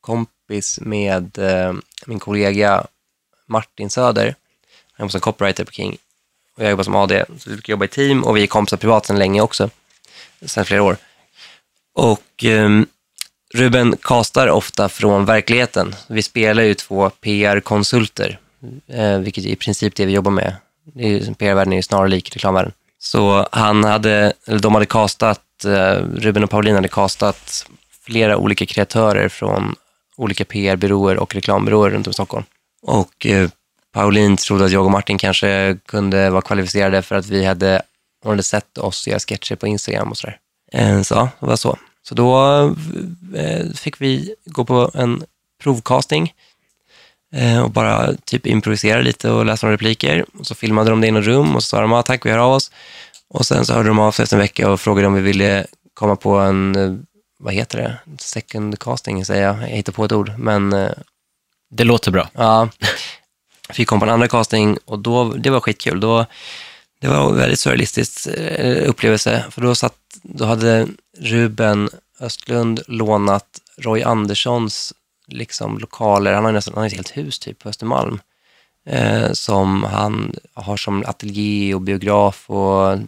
kompis med eh, min kollega Martin Söder. Han var som copywriter på King och jag jobbar som A D, så vi brukar jobba i team och vi är kompisar privat sedan länge också, sedan flera år. Och eh, Ruben kastar ofta från verkligheten. Vi spelar ju två P R-konsulter, eh, vilket är i princip det vi jobbar med. P R-världen är ju snarare lik reklamvärlden. Så han hade, eller de hade kastat, Ruben och Paulin hade kastat flera olika kreatörer från olika P R-byråer och reklambyråer runt om i Stockholm. Och Paulin trodde att jag och Martin kanske kunde vara kvalificerade för att vi hade, hon hade sett oss göra sketcher på Instagram och sådär. Så det var så. Så då fick vi gå på en provcasting och bara typ improvisera lite och läsa några repliker. Och så filmade de det i något rum och så sa de, ah, tack, vi hör av oss. Och sen så hörde de av sig efter en vecka och frågade om vi ville komma på en, vad heter det? Second casting, säger jag. Jag hittar på ett ord, men det låter bra. Ja, vi kom på en andra casting och då, det var skitkul. Då, det var en väldigt surrealistisk upplevelse. För då, satt, då hade Ruben Östlund lånat Roy Anderssons liksom lokaler, han har nästan han har ett helt hus typ på Södermalm eh, som han har som ateljé och biograf och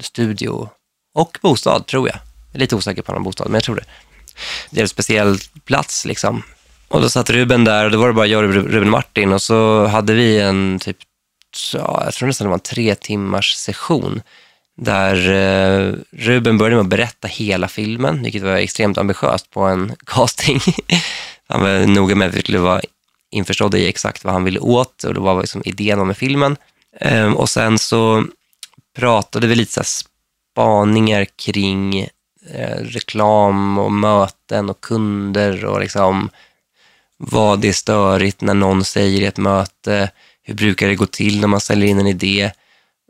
studio och bostad, tror jag. Jag är lite osäker på någon bostad, men jag tror det. Det är en speciell plats liksom. Och då satt Ruben där och då var det bara jag och Ruben Martin och så hade vi en typ, ja, jag tror nästan det var en tre timmars session där eh, Ruben började med att berätta hela filmen, vilket var extremt ambitiöst på en casting. Han var noga med att vi skulle vara införstådda i exakt vad han ville åt. Och det var liksom idén om filmen. Ehm, och sen så pratade vi lite så här spaningar kring eh, reklam och möten och kunder. Och liksom vad det är störigt när någon säger i ett möte. Hur brukar det gå till när man säljer in en idé?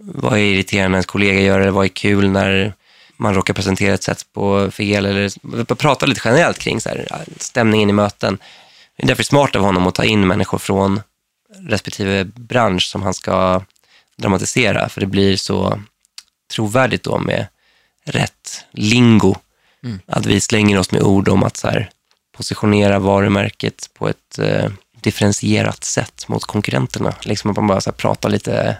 Vad är irriterande när ens kollega gör det? Vad är kul när man råkar presentera ett sätt på fel, eller prata lite generellt kring så här, stämningen i möten. Det är därför smart av honom att ta in människor från respektive bransch som han ska dramatisera, för det blir så trovärdigt då med rätt lingo Mm. Att vi slänger oss med ord om att så här, positionera varumärket på ett eh, differentierat sätt mot konkurrenterna. Liksom att man bara så här, pratar lite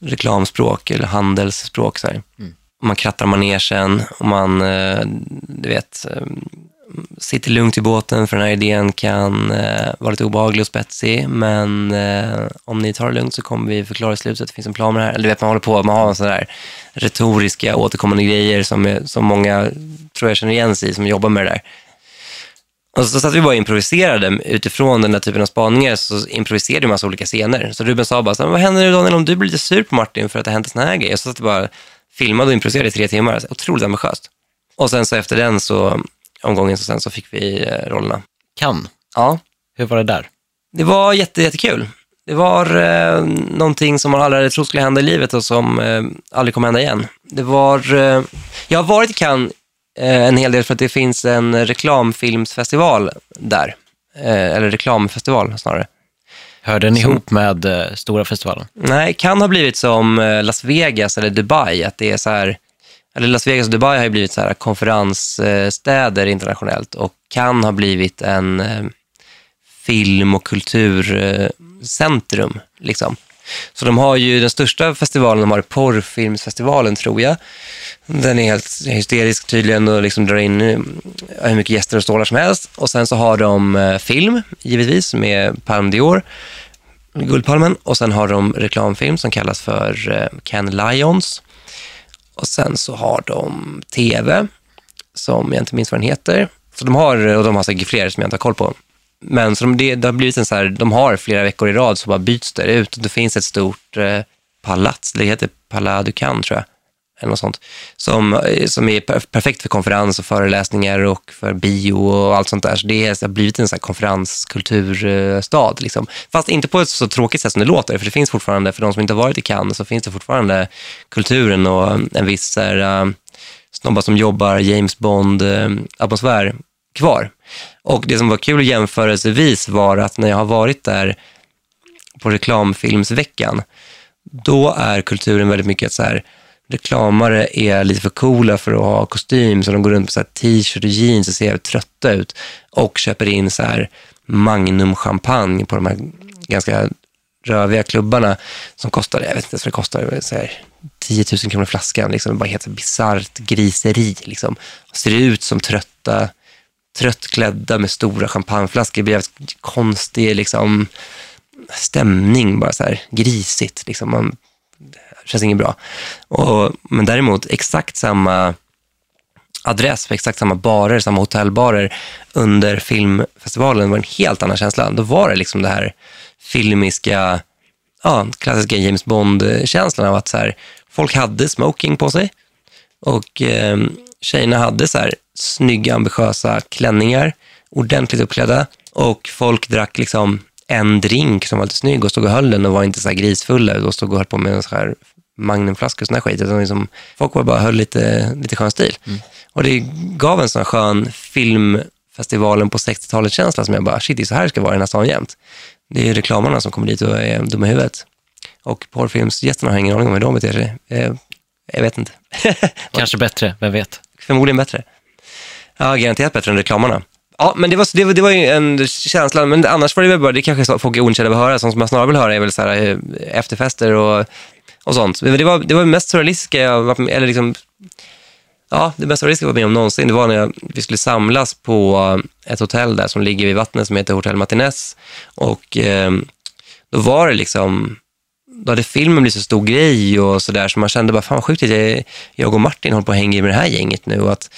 reklamspråk eller handelsspråk. Så här. Mm. Man krattar manegen och man eh, du vet, sitter lugnt i båten för den här idén kan eh, vara lite obehaglig och spetsig, men eh, om ni tar det lugnt så kommer vi förklara i slutet att det finns en plan med det här. Eller du vet, man håller på, man har en sån där retoriska återkommande grejer som, är, som många tror jag känner igen sig i som jobbar med det där. Och så satt vi bara improviserade utifrån den där typen av spaningar, så improviserade vi massa olika scener. Så Ruben sa bara, vad händer nu Daniel om du blir lite sur på Martin för att det hänt en sån här grej? Och så satt vi bara filmade och improviserade i tre timmar. Otroligt ambitiöst. Och sen så efter den så, omgången så sen så fick vi rollerna. Kan? Ja. Hur var det där? Det var jätte, jättekul. Det var eh, någonting som man aldrig hade trott skulle hända i livet och som eh, aldrig kommer hända igen. Det var, eh, jag har varit i Cannes en hel del för att det finns en reklamfilmsfestival där. Eller reklamfestival snarare. Hör den som ihop med stora festivalen? Nej, kan ha blivit som Las Vegas eller Dubai. Att det är så här, eller Las Vegas och Dubai har ju blivit så här konferensstäder internationellt. Och kan ha blivit en film- och kulturcentrum. Liksom. Så de har ju den största festivalen, de har porrfilmsfestivalen tror jag. Den är helt hysterisk tydligen och liksom drar in hur mycket gäster och stålar som helst. Och sen så har de film givetvis med Palme d'Or, Guldpalmen. Och sen har de reklamfilm som kallas för Cannes Lions. Och sen så har de tv som jag inte minns vad den heter. Så de har, och de har säkert fler som jag inte har koll på. Men så de, det, det har blivit en så här, de har flera veckor i rad så bara byts det ut. Det finns ett stort eh, palats, det heter Palais du Cannes tror jag, eller något sånt, som, som är per, perfekt för konferens och föreläsningar och för bio och allt sånt där. Så det, är, så det har blivit en så här konferenskulturstad. Eh, liksom. Fast inte på ett så tråkigt sätt som det låter, för det finns fortfarande, för de som inte har varit i Cannes så finns det fortfarande kulturen och en viss eh, snobbar som jobbar James Bond-atmosfär eh, kvar. Och det som var kul jämförelsevis var att när jag har varit där på reklamfilmsveckan, då är kulturen väldigt mycket att så här, reklamare är lite för coola för att ha kostym, så de går runt på så här t-shirt och jeans och ser trötta ut och köper in så här Magnum champagne på de här ganska röviga klubbarna som kostar, jag vet inte så det kostar så här tio tusen kronor flaskan liksom, bara helt bizarrt griseri liksom, och ser ut som trötta tröttklädda med stora champagneflaskor. Det blir en konstig liksom, stämning, bara så här grisigt. Liksom. Man, det känns inget bra. Och, men däremot exakt samma adress, exakt samma barer, samma hotellbarer under filmfestivalen var en helt annan känsla. Då var det liksom det här filmiska, ja, klassiska James Bond-känslan av att så här, folk hade smoking på sig och eh, tjejerna hade så här snygga, ambitiösa klänningar, ordentligt uppklädda, och folk drack liksom en drink som var lite snygg och stod och höll den och var inte så här grisfulla och stod och höll på med en så här magnumflaska och sån här skit, utan liksom, folk var bara höll lite, lite skön stil. Mm. Och det gav en sån här skön filmfestivalen på sextiotalet känsla som jag bara, shit, det är så här ska vara den här stan jämt. Det är ju reklamarna som kommer dit och är dumma i huvudet. Och porrfilmsgästerna har ingen aning om hur de beter sig. Jag, jag vet inte. Kanske bättre, vem vet? Förmodligen bättre. Ja, garanterat bättre än reklamarna. Ja, men det var, det var, det var ju en känsla, men annars var det väl bara, det kanske så, folk är ointresserade av att höra, sånt som jag snarare vill höra är väl så här efterfester och, och sånt. Men det var det var mest surrealistiska jag var, eller liksom, ja, det mest surrealistiska jag var med om någonsin, det var när jag, vi skulle samlas på ett hotell där som ligger vid vattnet som heter Hotell Martinez, och eh, då var det liksom, då hade filmen blivit så stor grej och sådär, så man kände bara, fan sjukt att jag, jag och Martin håller på att hänga i med det här gänget nu, och att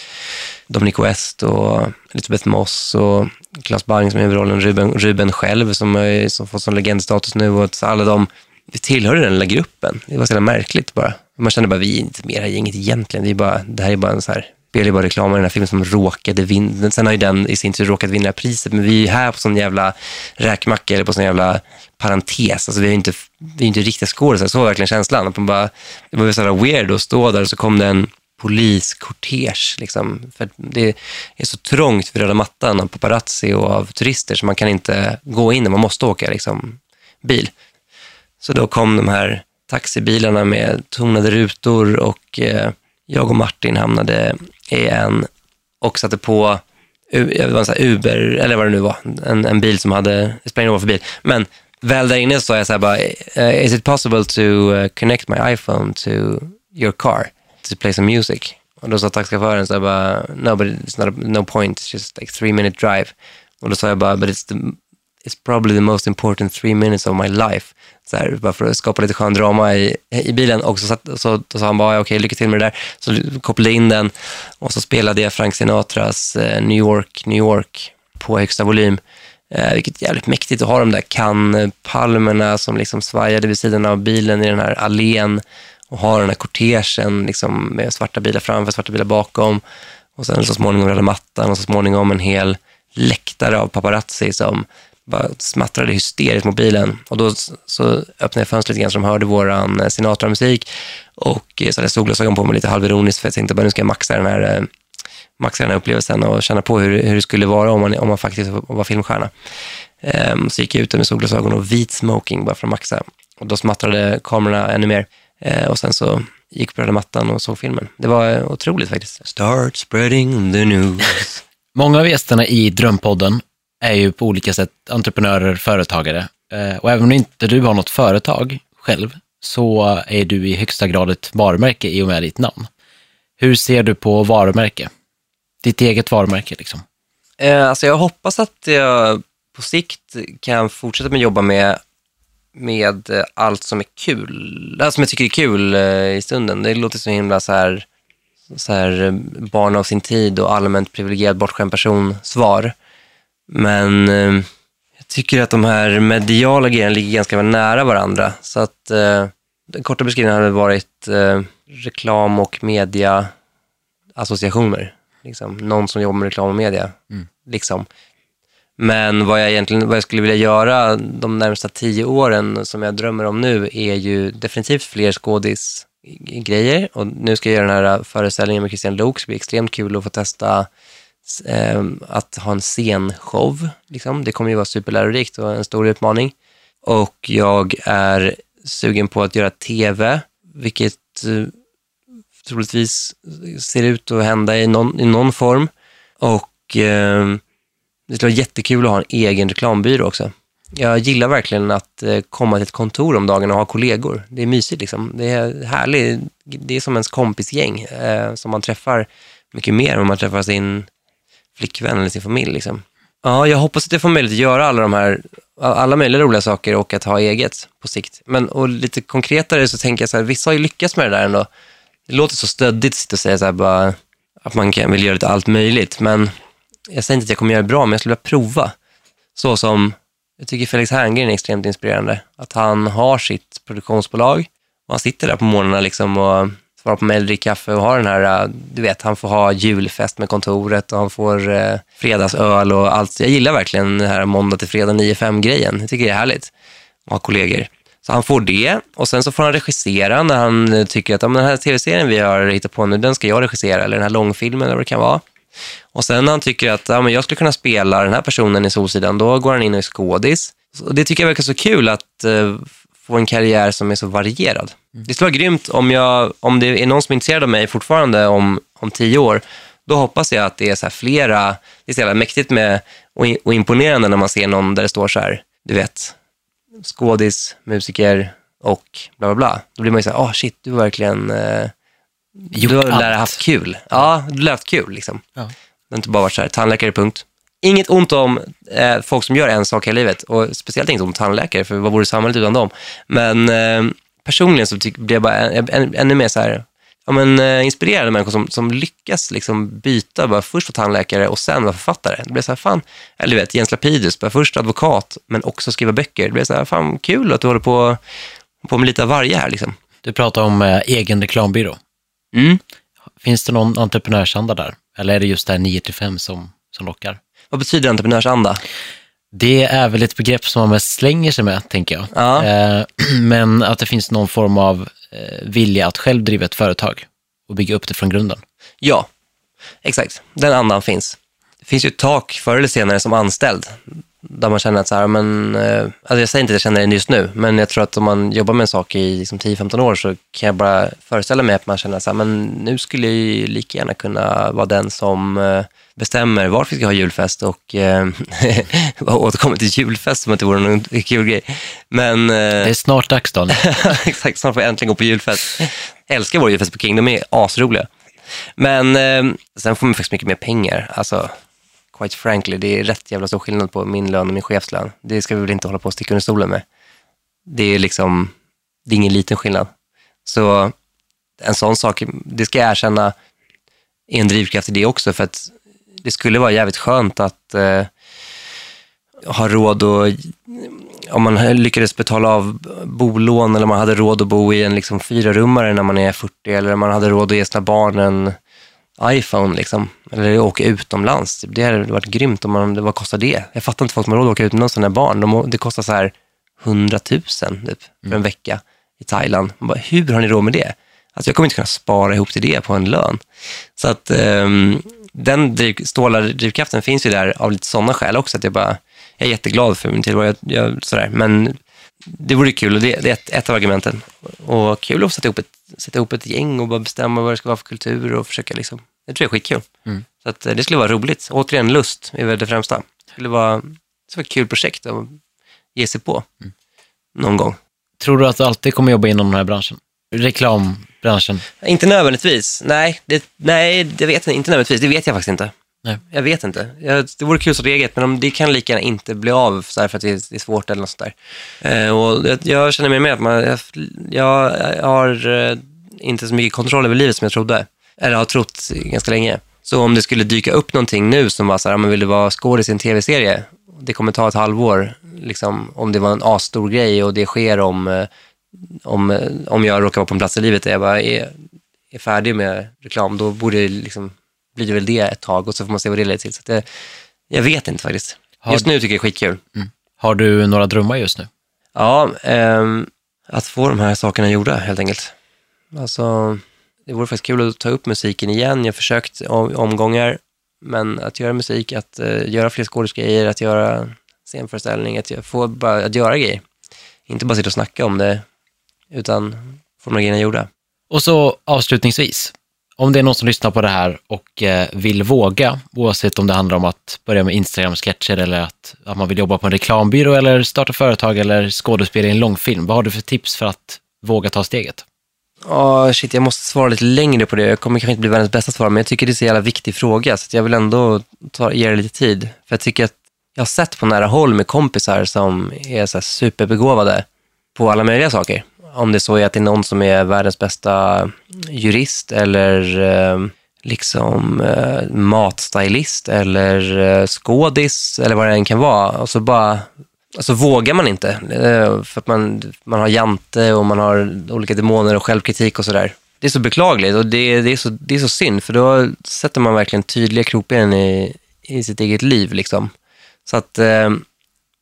Dominic West och Elisabeth Moss och Claes Bang som är huvudrollen, Ruben, Ruben själv som, är, som fått sån legendstatus nu, och att alla de, vi tillhörde den lilla gruppen. Det var så märkligt bara. Man kände bara, vi är inte mer det här gänget egentligen. Det, är bara, det här är bara en så här, vi är bara reklam i den här filmen som råkade vinna. Sen har ju den i sin tur råkat vinna priset, men vi är ju här på sån jävla räkmacka eller på sån jävla parentes. Alltså vi är ju inte, vi är inte riktigt skådespelare, så var verkligen känslan. Att man bara, det var ju sådär weird att stå där och så kom det en poliskortege liksom. För det är så trångt vid röda mattan av paparazzi och av turister så man kan inte gå in, man måste åka liksom, bil. Så då kom de här taxibilarna med tonade rutor och eh, jag och Martin hamnade i en och satte på det var en sån här Uber, eller vad det nu var, en, en bil som hade, det spelade ingen för bil, men väl där inne så är jag så här bara, is it possible to connect my iPhone to your car to play some music? Och då sa taxichauffören så här bara, no, but it's not a, no point, it's just like three minute drive. Och då sa jag bara, but it's, the, it's probably the most important three minutes of my life. Så här, bara för att skapa lite skön drama i, i bilen. Och så, satt, så då sa han bara, okej, okay, lycka till med det där. Så kopplade in den och så spelade jag Frank Sinatras eh, New York, New York på högsta volym. Eh, vilket är jävligt mäktigt att ha de där kannpalmerna som liksom svajade vid sidan av bilen i den här allén. Och ha den här kortegen liksom, med svarta bilar framför, svarta bilar bakom. Och sen så småningom röda mattan och så småningom en hel läktare av paparazzi som bara smattrade hysteriskt mot bilen. Och då så öppnade jag fönstret igen så de hörde våran Sinatra-musik. Och så hade jag solglasögon på mig lite halvironiskt för jag tänkte bara nu ska jag maxa den här, maxa den här upplevelsen och känna på hur, hur det skulle vara om man, om man faktiskt var filmstjärna. Um, så gick jag ut med solglasögon och vit smoking bara för att maxa. Och då smattrade kamerorna ännu mer. Uh, och sen så gick på röda mattan och såg filmen. Det var otroligt faktiskt. Start spreading the news. Många av gästerna i Drömpodden är ju på olika sätt entreprenörer, företagare. Och även om inte du har något företag själv så är du i högsta grad ett varumärke i och med ditt namn. Hur ser du på varumärke? Ditt eget varumärke liksom? Alltså jag hoppas att jag på sikt kan fortsätta med att jobba med, med allt som är kul. Allt som jag tycker är kul i stunden. Det låter så himla så här... så här, barn av sin tid och allmänt privilegierad bortskämd person svar. Men eh, jag tycker att de här mediala grejerna ligger ganska nära varandra. Så att eh, den korta beskrivningen hade varit eh, reklam och media associationer. Liksom. Någon som jobbar med reklam och media. Mm. Liksom. Men vad jag egentligen vad jag skulle vilja göra de närmsta tio åren som jag drömmer om nu är ju definitivt fler skådis grejer, och nu ska jag göra den här föreställningen med Christian Lok, så blir extremt kul att få testa eh, att ha en scenshow liksom. Det kommer ju vara superlärorikt och en stor utmaning, och jag är sugen på att göra tv, vilket eh, troligtvis ser ut att hända i någon, i någon form, och eh, det skulle vara jättekul att ha en egen reklambyrå också. Jag gillar verkligen att komma till ett kontor om dagen och ha kollegor. Det är mysigt liksom. Det är härligt. Det är som ens kompisgäng eh, som man träffar mycket mer om man träffar sin flickvän eller sin familj liksom. Ja, jag hoppas att jag får möjlighet att göra alla de här alla möjliga roliga saker och att ha eget på sikt. Men och lite konkretare så tänker jag så här, vissa har ju lyckats med det där ändå. Det låter så stöddigt att säga så här bara att man kan vill göra lite allt möjligt, men jag säger inte att jag kommer göra det bra, men jag skulle vilja prova. Så som jag tycker Felix Herngren är extremt inspirerande. Att han har sitt produktionsbolag. Man sitter där på morgonen liksom och svarar på mejl, dricker kaffe och har den här... Du vet, han får ha julfest med kontoret och han får eh, fredagsöl och allt. Jag gillar verkligen den här måndag till fredag nio till fem-grejen. Jag tycker det är härligt att ha kollegor. Så han får det och sen så får han regissera när han tycker att ja, men den här tv-serien vi har hittat på nu, den ska jag regissera. Eller den här långfilmen eller vad det kan vara. Och sen när han tycker att ja, men jag skulle kunna spela den här personen i Solsidan, då går han in och är skådis. Och det tycker jag verkar så kul att eh, få en karriär som är så varierad. Mm. Det skulle vara grymt om, jag, om det är någon som är intresserad av mig fortfarande om, om tio år. Då hoppas jag att det är så här flera, det är så jävla mäktigt med, och, in, och imponerande när man ser någon där det står så här, du vet, skådis, musiker och bla bla bla. Då blir man ju så här, åh oh, shit, du verkligen... Eh, Du har lärt haft kul. Ja, du har haft kul liksom. Ja. Det har inte bara varit så här, tandläkare, punkt. Inget ont om eh, folk som gör en sak i livet. Och speciellt inte om tandläkare, för vad vore samhället utan dem? Men eh, personligen så tyck, blev jag bara en, en, ännu mer så här, ja, men, eh, inspirerade människor som, som lyckas liksom byta, bara först var tandläkare och sen var författare. Det blev så här, fan, eller du vet, Jens Lapidus, bara först advokat, men också skriva böcker. Det blev så här, fan, kul att du håller på, på med lite av varje här liksom. Du pratar om eh, egen reklambyrå. Mm. Finns det någon entreprenörsanda där? Eller är det just det här nio till fem som, som lockar? Vad betyder entreprenörsanda? Det är väl ett begrepp som man mest slänger sig med, tänker jag. Ja. Eh, men att det finns någon form av eh, vilja att själv driva ett företag och bygga upp det från grunden. Ja, exakt. Den andan finns. Det finns ju ett tak förr eller senare som anställd. Där man känner att så här, men, alltså jag säger inte att jag känner det just nu, men jag tror att om man jobbar med en sak i liksom tio femton år så kan jag bara föreställa mig att man känner så här, men nu skulle jag ju lika gärna kunna vara den som bestämmer varför vi ska ha julfest och eh, återkommer till julfest som att det vore någon kul grej. Men, eh, det är snart dags då. Exakt, snart får jag äntligen gå på julfest. Jag älskar vår julfest på King, de är asroliga. Men eh, sen får man faktiskt mycket mer pengar, alltså quite frankly, det är rätt jävla stor skillnad på min lön och min chefslön. Det ska vi väl inte hålla på och sticka under stolen med. Det är liksom, det är ingen liten skillnad. Så en sån sak, det ska jag erkänna, är en drivkraft i det också, för att det skulle vara jävligt skönt att eh, ha råd och om man lyckades betala av bolån eller man hade råd att bo i en liksom fyrarummare när man är fyrtio eller man hade råd att ge sina barn en iPhone liksom, eller åka utomlands. Det hade varit grymt om man, vad kostar det? Jag fattar inte folk som har råd att åka utomlands som är barn. De, det kostar så här hundratusen typ, för en vecka i Thailand. Man bara, hur har ni råd med det? Alltså jag kommer inte kunna spara ihop till det på en lön. Så att eh, den driv, stålardrivkraften finns ju där av lite sådana skäl också, att jag bara, jag är jätteglad för min tillvaro, jag, jag, sådär. Men det vore kul, och det, det är ett, ett av argumenten. Och kul att sätta ihop, ett, sätta ihop ett gäng och bara bestämma vad det ska vara för kultur och försöka liksom, det tror jag är skitkul. Mm. Så att det skulle vara roligt. Återigen, lust är väl det främsta. Det skulle vara, det skulle vara ett kul projekt att ge sig på mm. någon gång. Tror du att du alltid kommer jobba inom den här branschen? Reklambranschen? Inte nödvändigtvis. Nej, det, nej, det vet jag inte nödvändigtvis. Det vet jag faktiskt inte. Nej. Jag vet inte. Jag, det vore kul så reget, men om det kan lika gärna inte bli av så här, för att det är svårt eller något sånt där. Eh, och jag, jag känner mig med att man, jag, jag har eh, inte så mycket kontroll över livet som jag trodde. Eller har trott ganska länge. Så om det skulle dyka upp någonting nu som var så här, man ville vara skådis i en tv-serie, det kommer ta ett halvår, liksom, om det var en asstor grej och det sker om eh, Om, om jag råkar vara på en plats i livet där jag bara är, är färdig med reklam, då borde det liksom, blir det väl det ett tag och så får man se vad det leder till. Så att jag, jag vet inte faktiskt. Har just nu tycker jag det är skitkul. Mm. Har du några drömmar just nu? Ja, ähm, att få de här sakerna gjorda helt enkelt. Alltså, det vore faktiskt kul att ta upp musiken igen. Jag har försökt om, omgångar, men att göra musik, att äh, göra fler skådespelgrejer, att göra scenföreställning, att, få, bara, att göra grejer. Inte bara sitta och snacka om det, utan får några grejer gjorda. Och så avslutningsvis, om det är någon som lyssnar på det här och eh, vill våga, oavsett om det handlar om att börja med Instagram-sketcher eller att, att man vill jobba på en reklambyrå eller starta företag eller skådespela i en långfilm, vad har du för tips för att våga ta steget? Ja, oh, shit, jag måste svara lite längre på det. Jag kommer kanske inte bli världens bästa svar, men jag tycker det är så jävla viktig fråga, så jag vill ändå ta, ge det lite tid. För jag tycker att jag har sett på nära håll med kompisar som är så här superbegåvade på alla möjliga saker. Om det så är att det är någon som är världens bästa jurist eller eh, liksom eh, matstylist eller eh, skådis eller vad det än kan vara. Och så bara, alltså vågar man inte. Eh, för att man, man har jante och man har olika demoner och självkritik och sådär. Det är så beklagligt och det, det, är så, det är så synd, för då sätter man verkligen tydliga kroppen i, i sitt eget liv liksom. Så att eh,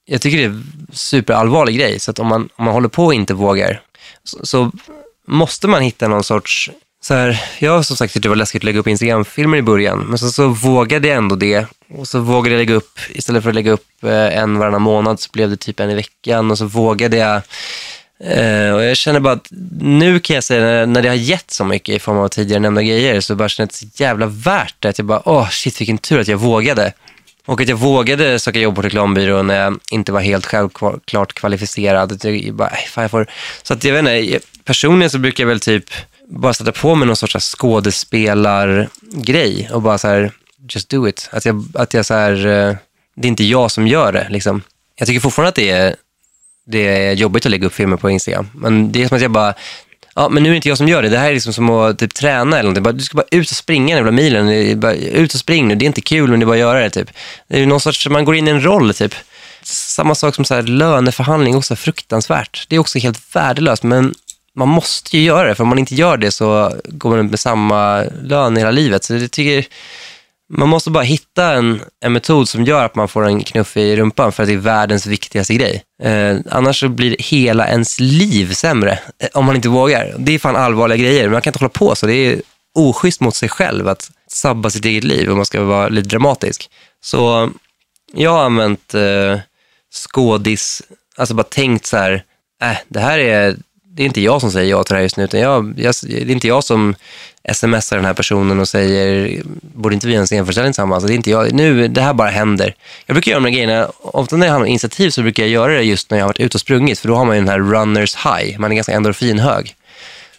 jag tycker det är en superallvarlig grej. Så att om man, om man håller på och inte vågar, Så, så måste man hitta någon sorts så här, jag har som sagt att det var läskigt att lägga upp Instagram-filmer i början, men så, så vågade jag ändå det, och så vågade jag lägga upp, istället för att lägga upp eh, en varannan månad så blev det typ en i veckan, och så vågade jag eh, och jag känner bara att nu kan jag säga, när, när det har gett så mycket i form av tidigare nämnda grejer, så bara känner jag det så jävla värt det, att jag bara, åh oh, shit vilken tur att jag vågade, och att jag vågade söka jobb på reklambyrån när jag inte var helt självklart kvalificerad. Jag bara, fan, jag får... Så att jag vet inte, personligen så brukar jag väl typ bara sätta på mig någon sorts skådespelargrej och bara så här, just do it. Att jag, att jag så här, det är inte jag som gör det liksom. Jag tycker fortfarande att det är, det är jobbigt att lägga upp filmer på Instagram. Men det är som att jag bara, ja men nu är det inte jag som gör det. Det här är liksom som att typ träna eller någonting. Du ska bara ut och springa den jävla milen. Bara ut och spring nu. Det är inte kul, men det är bara att göra det typ. Det är ju någon sorts, man går in i en roll typ. Samma sak som så här, löneförhandling också, fruktansvärt. Det är också helt värdelöst, men man måste ju göra det. För om man inte gör det så går man upp med samma lön hela livet. Så det tycker, man måste bara hitta en, en metod som gör att man får en knuff i rumpan, för att det är världens viktigaste grej. Eh, annars så blir hela ens liv sämre om man inte vågar. Det är fan allvarliga grejer, men man kan inte hålla på så. Det är oschysst mot sig själv att sabba sitt eget liv om man ska vara lite dramatisk. Så jag har använt eh, skådis, alltså bara tänkt så här, äh, det här är, det är inte jag som säger ja till det här just nu, utan jag, jag, det är inte jag som smsar den här personen och säger, borde inte vi ens enförsäljning tillsammans? Alltså, det är inte jag, nu, det här bara händer. Jag brukar göra de här grejerna, ofta när jag har något initiativ så brukar jag göra det just när jag har varit ute och sprungit, för då har man ju den här runners high, man är ganska endorfinhög.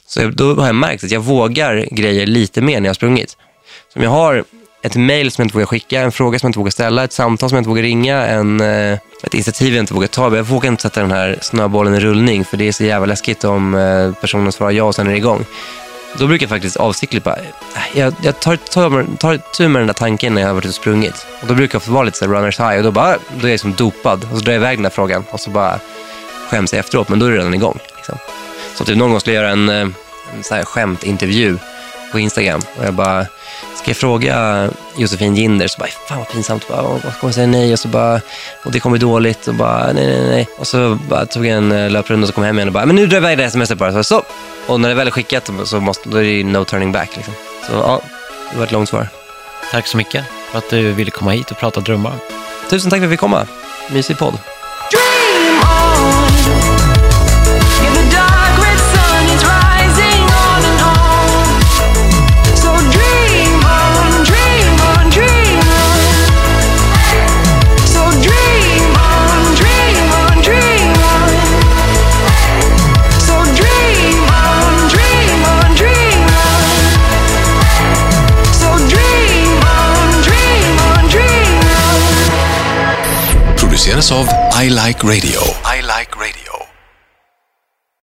Så då har jag märkt att jag vågar grejer lite mer när jag har sprungit. Så om jag har ett mejl som jag inte vågar skicka, en fråga som jag inte vågar ställa, ett samtal som jag inte vågar ringa, en, ett initiativ jag inte vågar ta. Jag vågar inte sätta den här snöbollen i rullning, för det är så jävla läskigt om personen svarar ja och sen är det igång. Då brukar jag faktiskt avsiktligt bara, jag, jag tar, tar, tar tur med den där tanken när jag har varit och sprungit. Och då brukar jag vara lite så här runners high, och då, bara, då är jag liksom dopad. Och så drar jag iväg den där frågan och så bara skäms jag efteråt, men då är det redan igång. Liksom. Så typ någon gång skulle jag göra en, en så här skämtintervju på Instagram och jag bara, ska jag fråga Josefin Ginder? Så bara, fan vad pinsamt, bara, och kommer jag säga nej? Och så bara, och det kommer dåligt, och bara, nej, nej, nej. Och så bara tog jag en löprunda och så kom jag hem igen och bara, men nu drar jag iväg det smset bara, så, så. Och när det väl är skickat så måste, då är det ju no turning back liksom. Så ja, det var ett långt svar. Tack så mycket för att du ville komma hit och prata drömmar. Tusen tack för att vi fick komma. Mysig podd. Of I Like Radio.